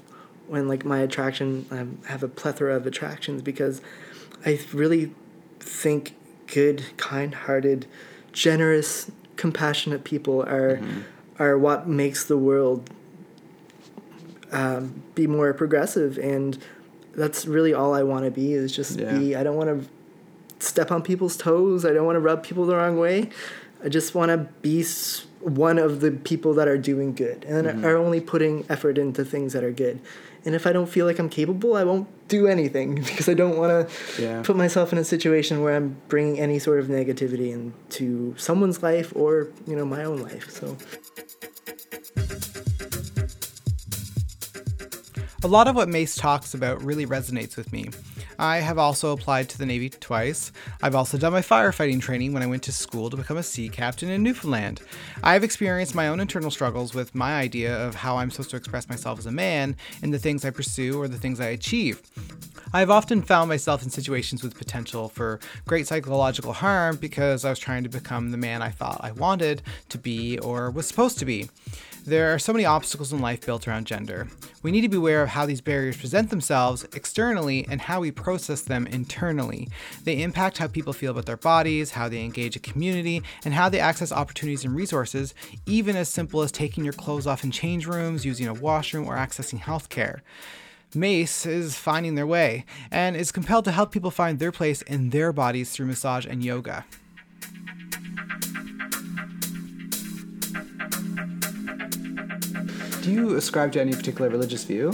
when, like, my attraction, I have a plethora of attractions because I really think good, kind-hearted, generous, compassionate people are mm-hmm. are what makes the world um, be more progressive. And that's really all I want to be is just yeah. be. I don't want to step on people's toes. I don't want to rub people the wrong way. I just want to be one of the people that are doing good and mm-hmm. are only putting effort into things that are good. And if I don't feel like I'm capable, I won't do anything because I don't want to yeah. put myself in a situation where I'm bringing any sort of negativity into someone's life or, you know, my own life. So a lot of what Mace talks about really resonates with me. I have also applied to the Navy twice. I've also done my firefighting training when I went to school to become a sea captain in Newfoundland. I've experienced my own internal struggles with my idea of how I'm supposed to express myself as a man and the things I pursue or the things I achieve. I've often found myself in situations with potential for great psychological harm because I was trying to become the man I thought I wanted to be or was supposed to be. There are so many obstacles in life built around gender. We need to be aware of how these barriers present themselves externally and how we process them internally. They impact how people feel about their bodies, how they engage a community, and how they access opportunities and resources, even as simple as taking your clothes off in change rooms, using a washroom, or accessing healthcare. Mace is finding their way and is compelled to help people find their place in their bodies through massage and yoga. Do you ascribe to any particular religious view?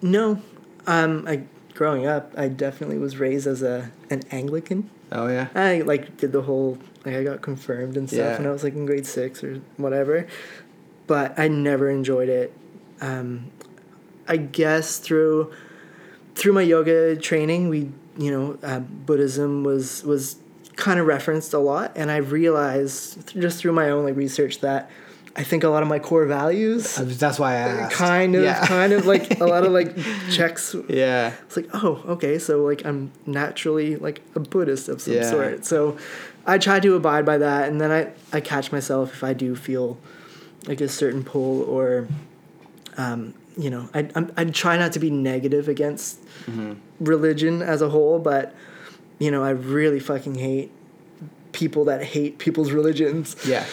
No. Um, I, growing up, I definitely was raised as a an Anglican. Oh, yeah? I, like, did the whole... Like, I got confirmed and stuff yeah. when I was, like, in grade six or whatever. But I never enjoyed it. Um, I guess through through my yoga training, we, you know, uh, Buddhism was, was kind of referenced a lot. And I realized, just through my own, like, research that... I think a lot of my core values. That's why I asked. Kind of, yeah. kind of like a lot of like checks. Yeah. It's like, oh, okay. So like I'm naturally like a Buddhist of some yeah. sort. So I try to abide by that. And then I, I catch myself if I do feel like a certain pull or, um, you know, I, I'm, I try not to be negative against mm-hmm. religion as a whole, but you know, I really fucking hate people that hate people's religions. Yeah.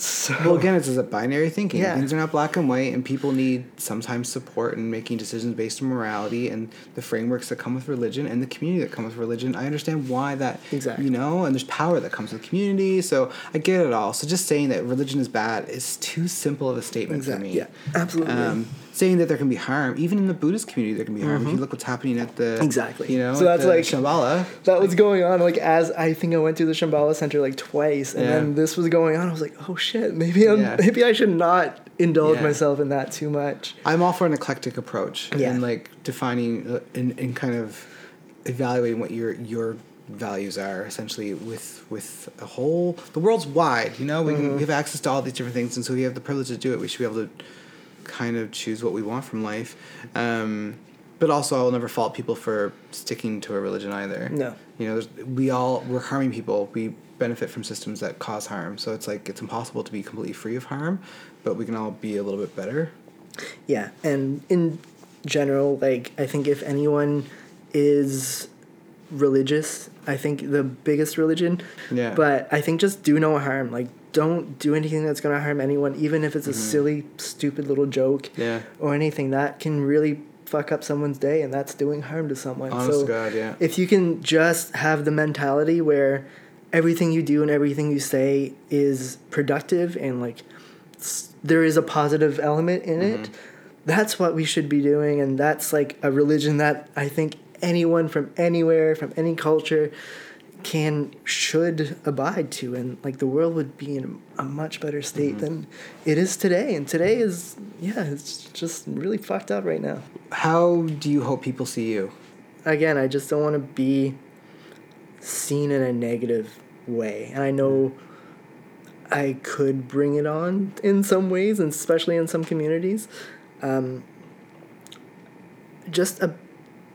So, well, again, it's just a binary thinking. Yeah. Things are not black and white, and people need sometimes support in making decisions based on morality and the frameworks that come with religion and the community that comes with religion. I understand why that, exactly. you know, and there's power that comes with community, so I get it all. So just saying that religion is bad is too simple of a statement exactly. for me. Yeah, absolutely. Um, saying that there can be harm, even in the Buddhist community, there can be harm. Mm-hmm. If you look what's happening at the exactly, you know, so that's the like Shambhala. That was going on. Like as I think I went through the Shambhala Center like twice, and yeah. then this was going on. I was like, oh shit, maybe I'm, yeah. maybe I should not indulge yeah. myself in that too much. I'm all for an eclectic approach yeah. and like defining and, and kind of evaluating what your your values are essentially with with a whole. The world's wide, you know. We, mm-hmm. can, we have access to all these different things, and so we have the privilege to do it. We should be able to kind of choose what we want from life. Um, but also I will never fault people for sticking to a religion either. No. You know, we all, we're harming people. We benefit from systems that cause harm. So it's like, it's impossible to be completely free of harm, but we can all be a little bit better. Yeah. And in general, like, I think if anyone is religious, I think the biggest religion, yeah. but I think just do no harm. Like, don't do anything that's going to harm anyone, even if it's mm-hmm. a silly, stupid little joke yeah. or anything. That can really fuck up someone's day, and that's doing harm to someone. Honest so to God, yeah. if you can just have the mentality where everything you do and everything you say is productive and, like, there is a positive element in mm-hmm. it, that's what we should be doing, and that's, like, a religion that I think anyone from anywhere, from any culture can should abide to, and like the world would be in a much better state mm-hmm. than it is today. And today is yeah it's just really fucked up right now. How do you hope people see you? Again, I just don't want to be seen in a negative way, and I know I could bring it on in some ways, and especially in some communities. Um just a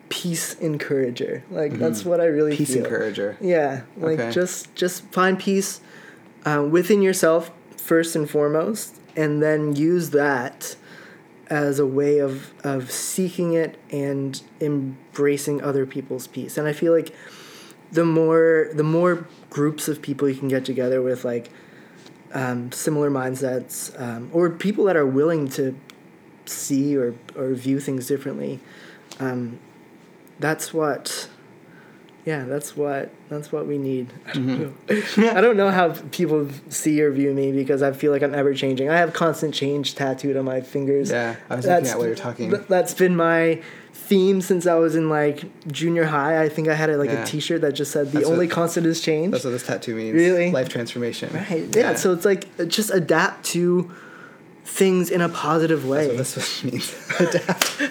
peace encourager. Like, mm-hmm. that's what I really peace feel. Peace encourager. Yeah. Like, okay. just just find peace uh, within yourself, first and foremost, and then use that as a way of, of seeking it and embracing other people's peace. And I feel like the more the more groups of people you can get together with, like, um, similar mindsets, um, or people that are willing to see or, or view things differently, um, That's what, yeah, that's what, that's what we need. I don't, mm-hmm. know. I don't know how people see or view me, because I feel like I'm ever changing. I have constant change tattooed on my fingers. Yeah, I was that's, looking at what you're talking. Th- that's been my theme since I was in like junior high. I think I had a, like yeah. a t-shirt that just said the that's only what, constant is change. That's what this tattoo means. Really? Life transformation. Right. Yeah. yeah. So it's like, just adapt to things in a positive way. That's what this means. Adapt.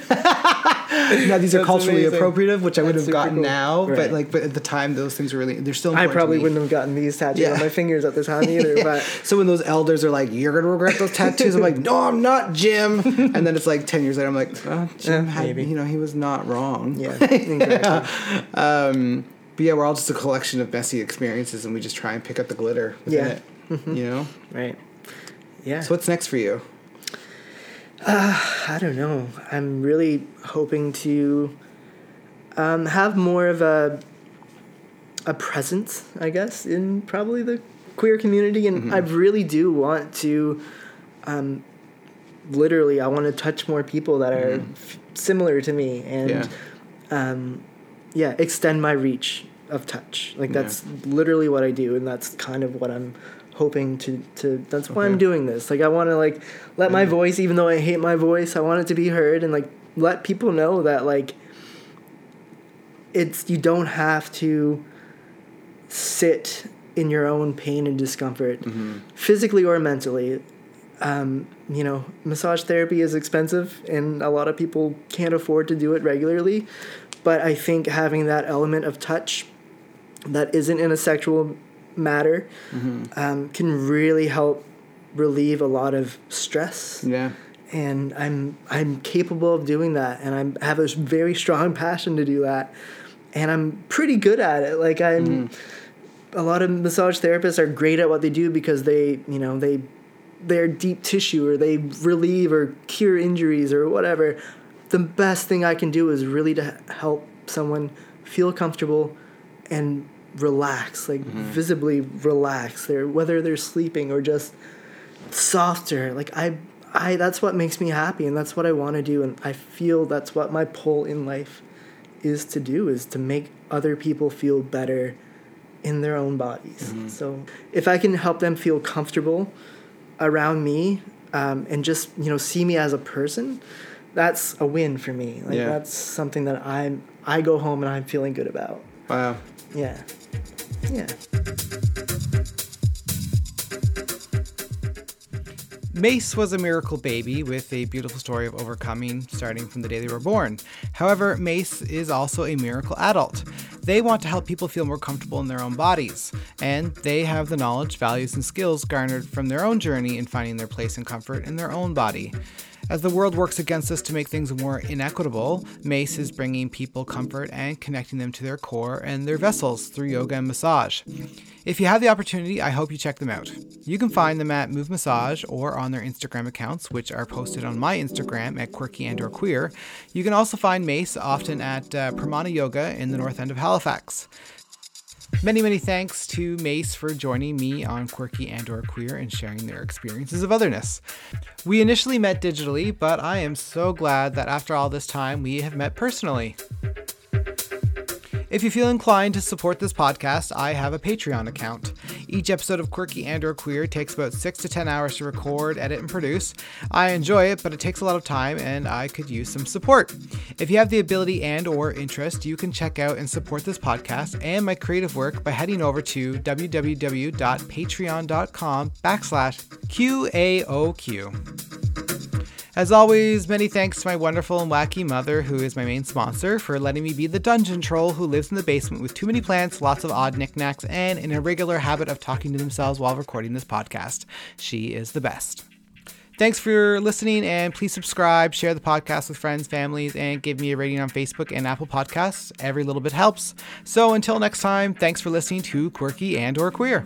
Now these that's are culturally amazing. Appropriative, which I would have gotten cool. now, right. but like, but at the time, those things were really. They're still. I probably wouldn't have gotten these tattoos yeah. on my fingers at the time either. yeah. But so when those elders are like, "You're gonna regret those tattoos," I'm like, "No, I'm not, Jim." And then it's like ten years later, I'm like, oh, "Jim, uh, had, you know, he was not wrong." Yeah. Exactly. um, but yeah, we're all just a collection of messy experiences, and we just try and pick up the glitter within yeah. it. Mm-hmm. You know, right? Yeah. So what's next for you? Uh, I don't know. I'm really hoping to um, have more of a a presence, I guess, in probably the queer community. And mm-hmm. I really do want to, um, literally, I want to touch more people that mm-hmm. are f- similar to me. And, yeah. Um, yeah, extend my reach of touch. Like, that's yeah. literally what I do, and that's kind of what I'm hoping to, to that's why okay. I'm doing this. Like, I want to, like, let my voice, even though I hate my voice, I want it to be heard, and, like, let people know that, like, it's, you don't have to sit in your own pain and discomfort, mm-hmm. physically or mentally. Um, you know, massage therapy is expensive, and a lot of people can't afford to do it regularly, but I think having that element of touch that isn't in a sexual matter mm-hmm. um, can really help relieve a lot of stress. Yeah. And I'm I'm capable of doing that, and I'm, I have a very strong passion to do that, and I'm pretty good at it. Like I'm, mm-hmm. a lot of massage therapists are great at what they do because they, you know, they, they're deep tissue, or they relieve or cure injuries or whatever. The best thing I can do is really to help someone feel comfortable and relax, like mm-hmm. visibly relax. They're, whether they're sleeping or just softer, like I. I that's what makes me happy, and that's what I want to do, and I feel that's what my pull in life is to do, is to make other people feel better in their own bodies. Mm-hmm. So if I can help them feel comfortable around me, um, and just, you know, see me as a person, that's a win for me. Like yeah. that's something that I'm I go home and I'm feeling good about. Wow. Yeah. Yeah. Mace was a miracle baby with a beautiful story of overcoming starting from the day they were born. However, Mace is also a miracle adult. They want to help people feel more comfortable in their own bodies, and they have the knowledge, values, and skills garnered from their own journey in finding their place and comfort in their own body. As the world works against us to make things more inequitable, Mace is bringing people comfort and connecting them to their core and their vessels through yoga and massage. If you have the opportunity, I hope you check them out. You can find them at Move Massage or on their Instagram accounts, which are posted on my Instagram at Quirky and/or Queer. You can also find Mace often at uh, Pramana Yoga in the north end of Halifax. Many, many thanks to Mace for joining me on Quirky and/or Queer and sharing their experiences of otherness. We initially met digitally, but I am so glad that after all this time, we have met personally. If you feel inclined to support this podcast, I have a Patreon account. Each episode of Quirky and/or Queer takes about six to ten hours to record, edit, and produce. I enjoy it, but it takes a lot of time, and I could use some support. If you have the ability and/or interest, you can check out and support this podcast and my creative work by heading over to w w w dot patreon dot com backslash Q A O Q. As always, many thanks to my wonderful and wacky mother, who is my main sponsor, for letting me be the dungeon troll who lives in the basement with too many plants, lots of odd knickknacks, and an irregular habit of talking to themselves while recording this podcast. She is the best. Thanks for listening, and please subscribe, share the podcast with friends, families, and give me a rating on Facebook and Apple Podcasts. Every little bit helps. So until next time, thanks for listening to Quirky and/or Queer.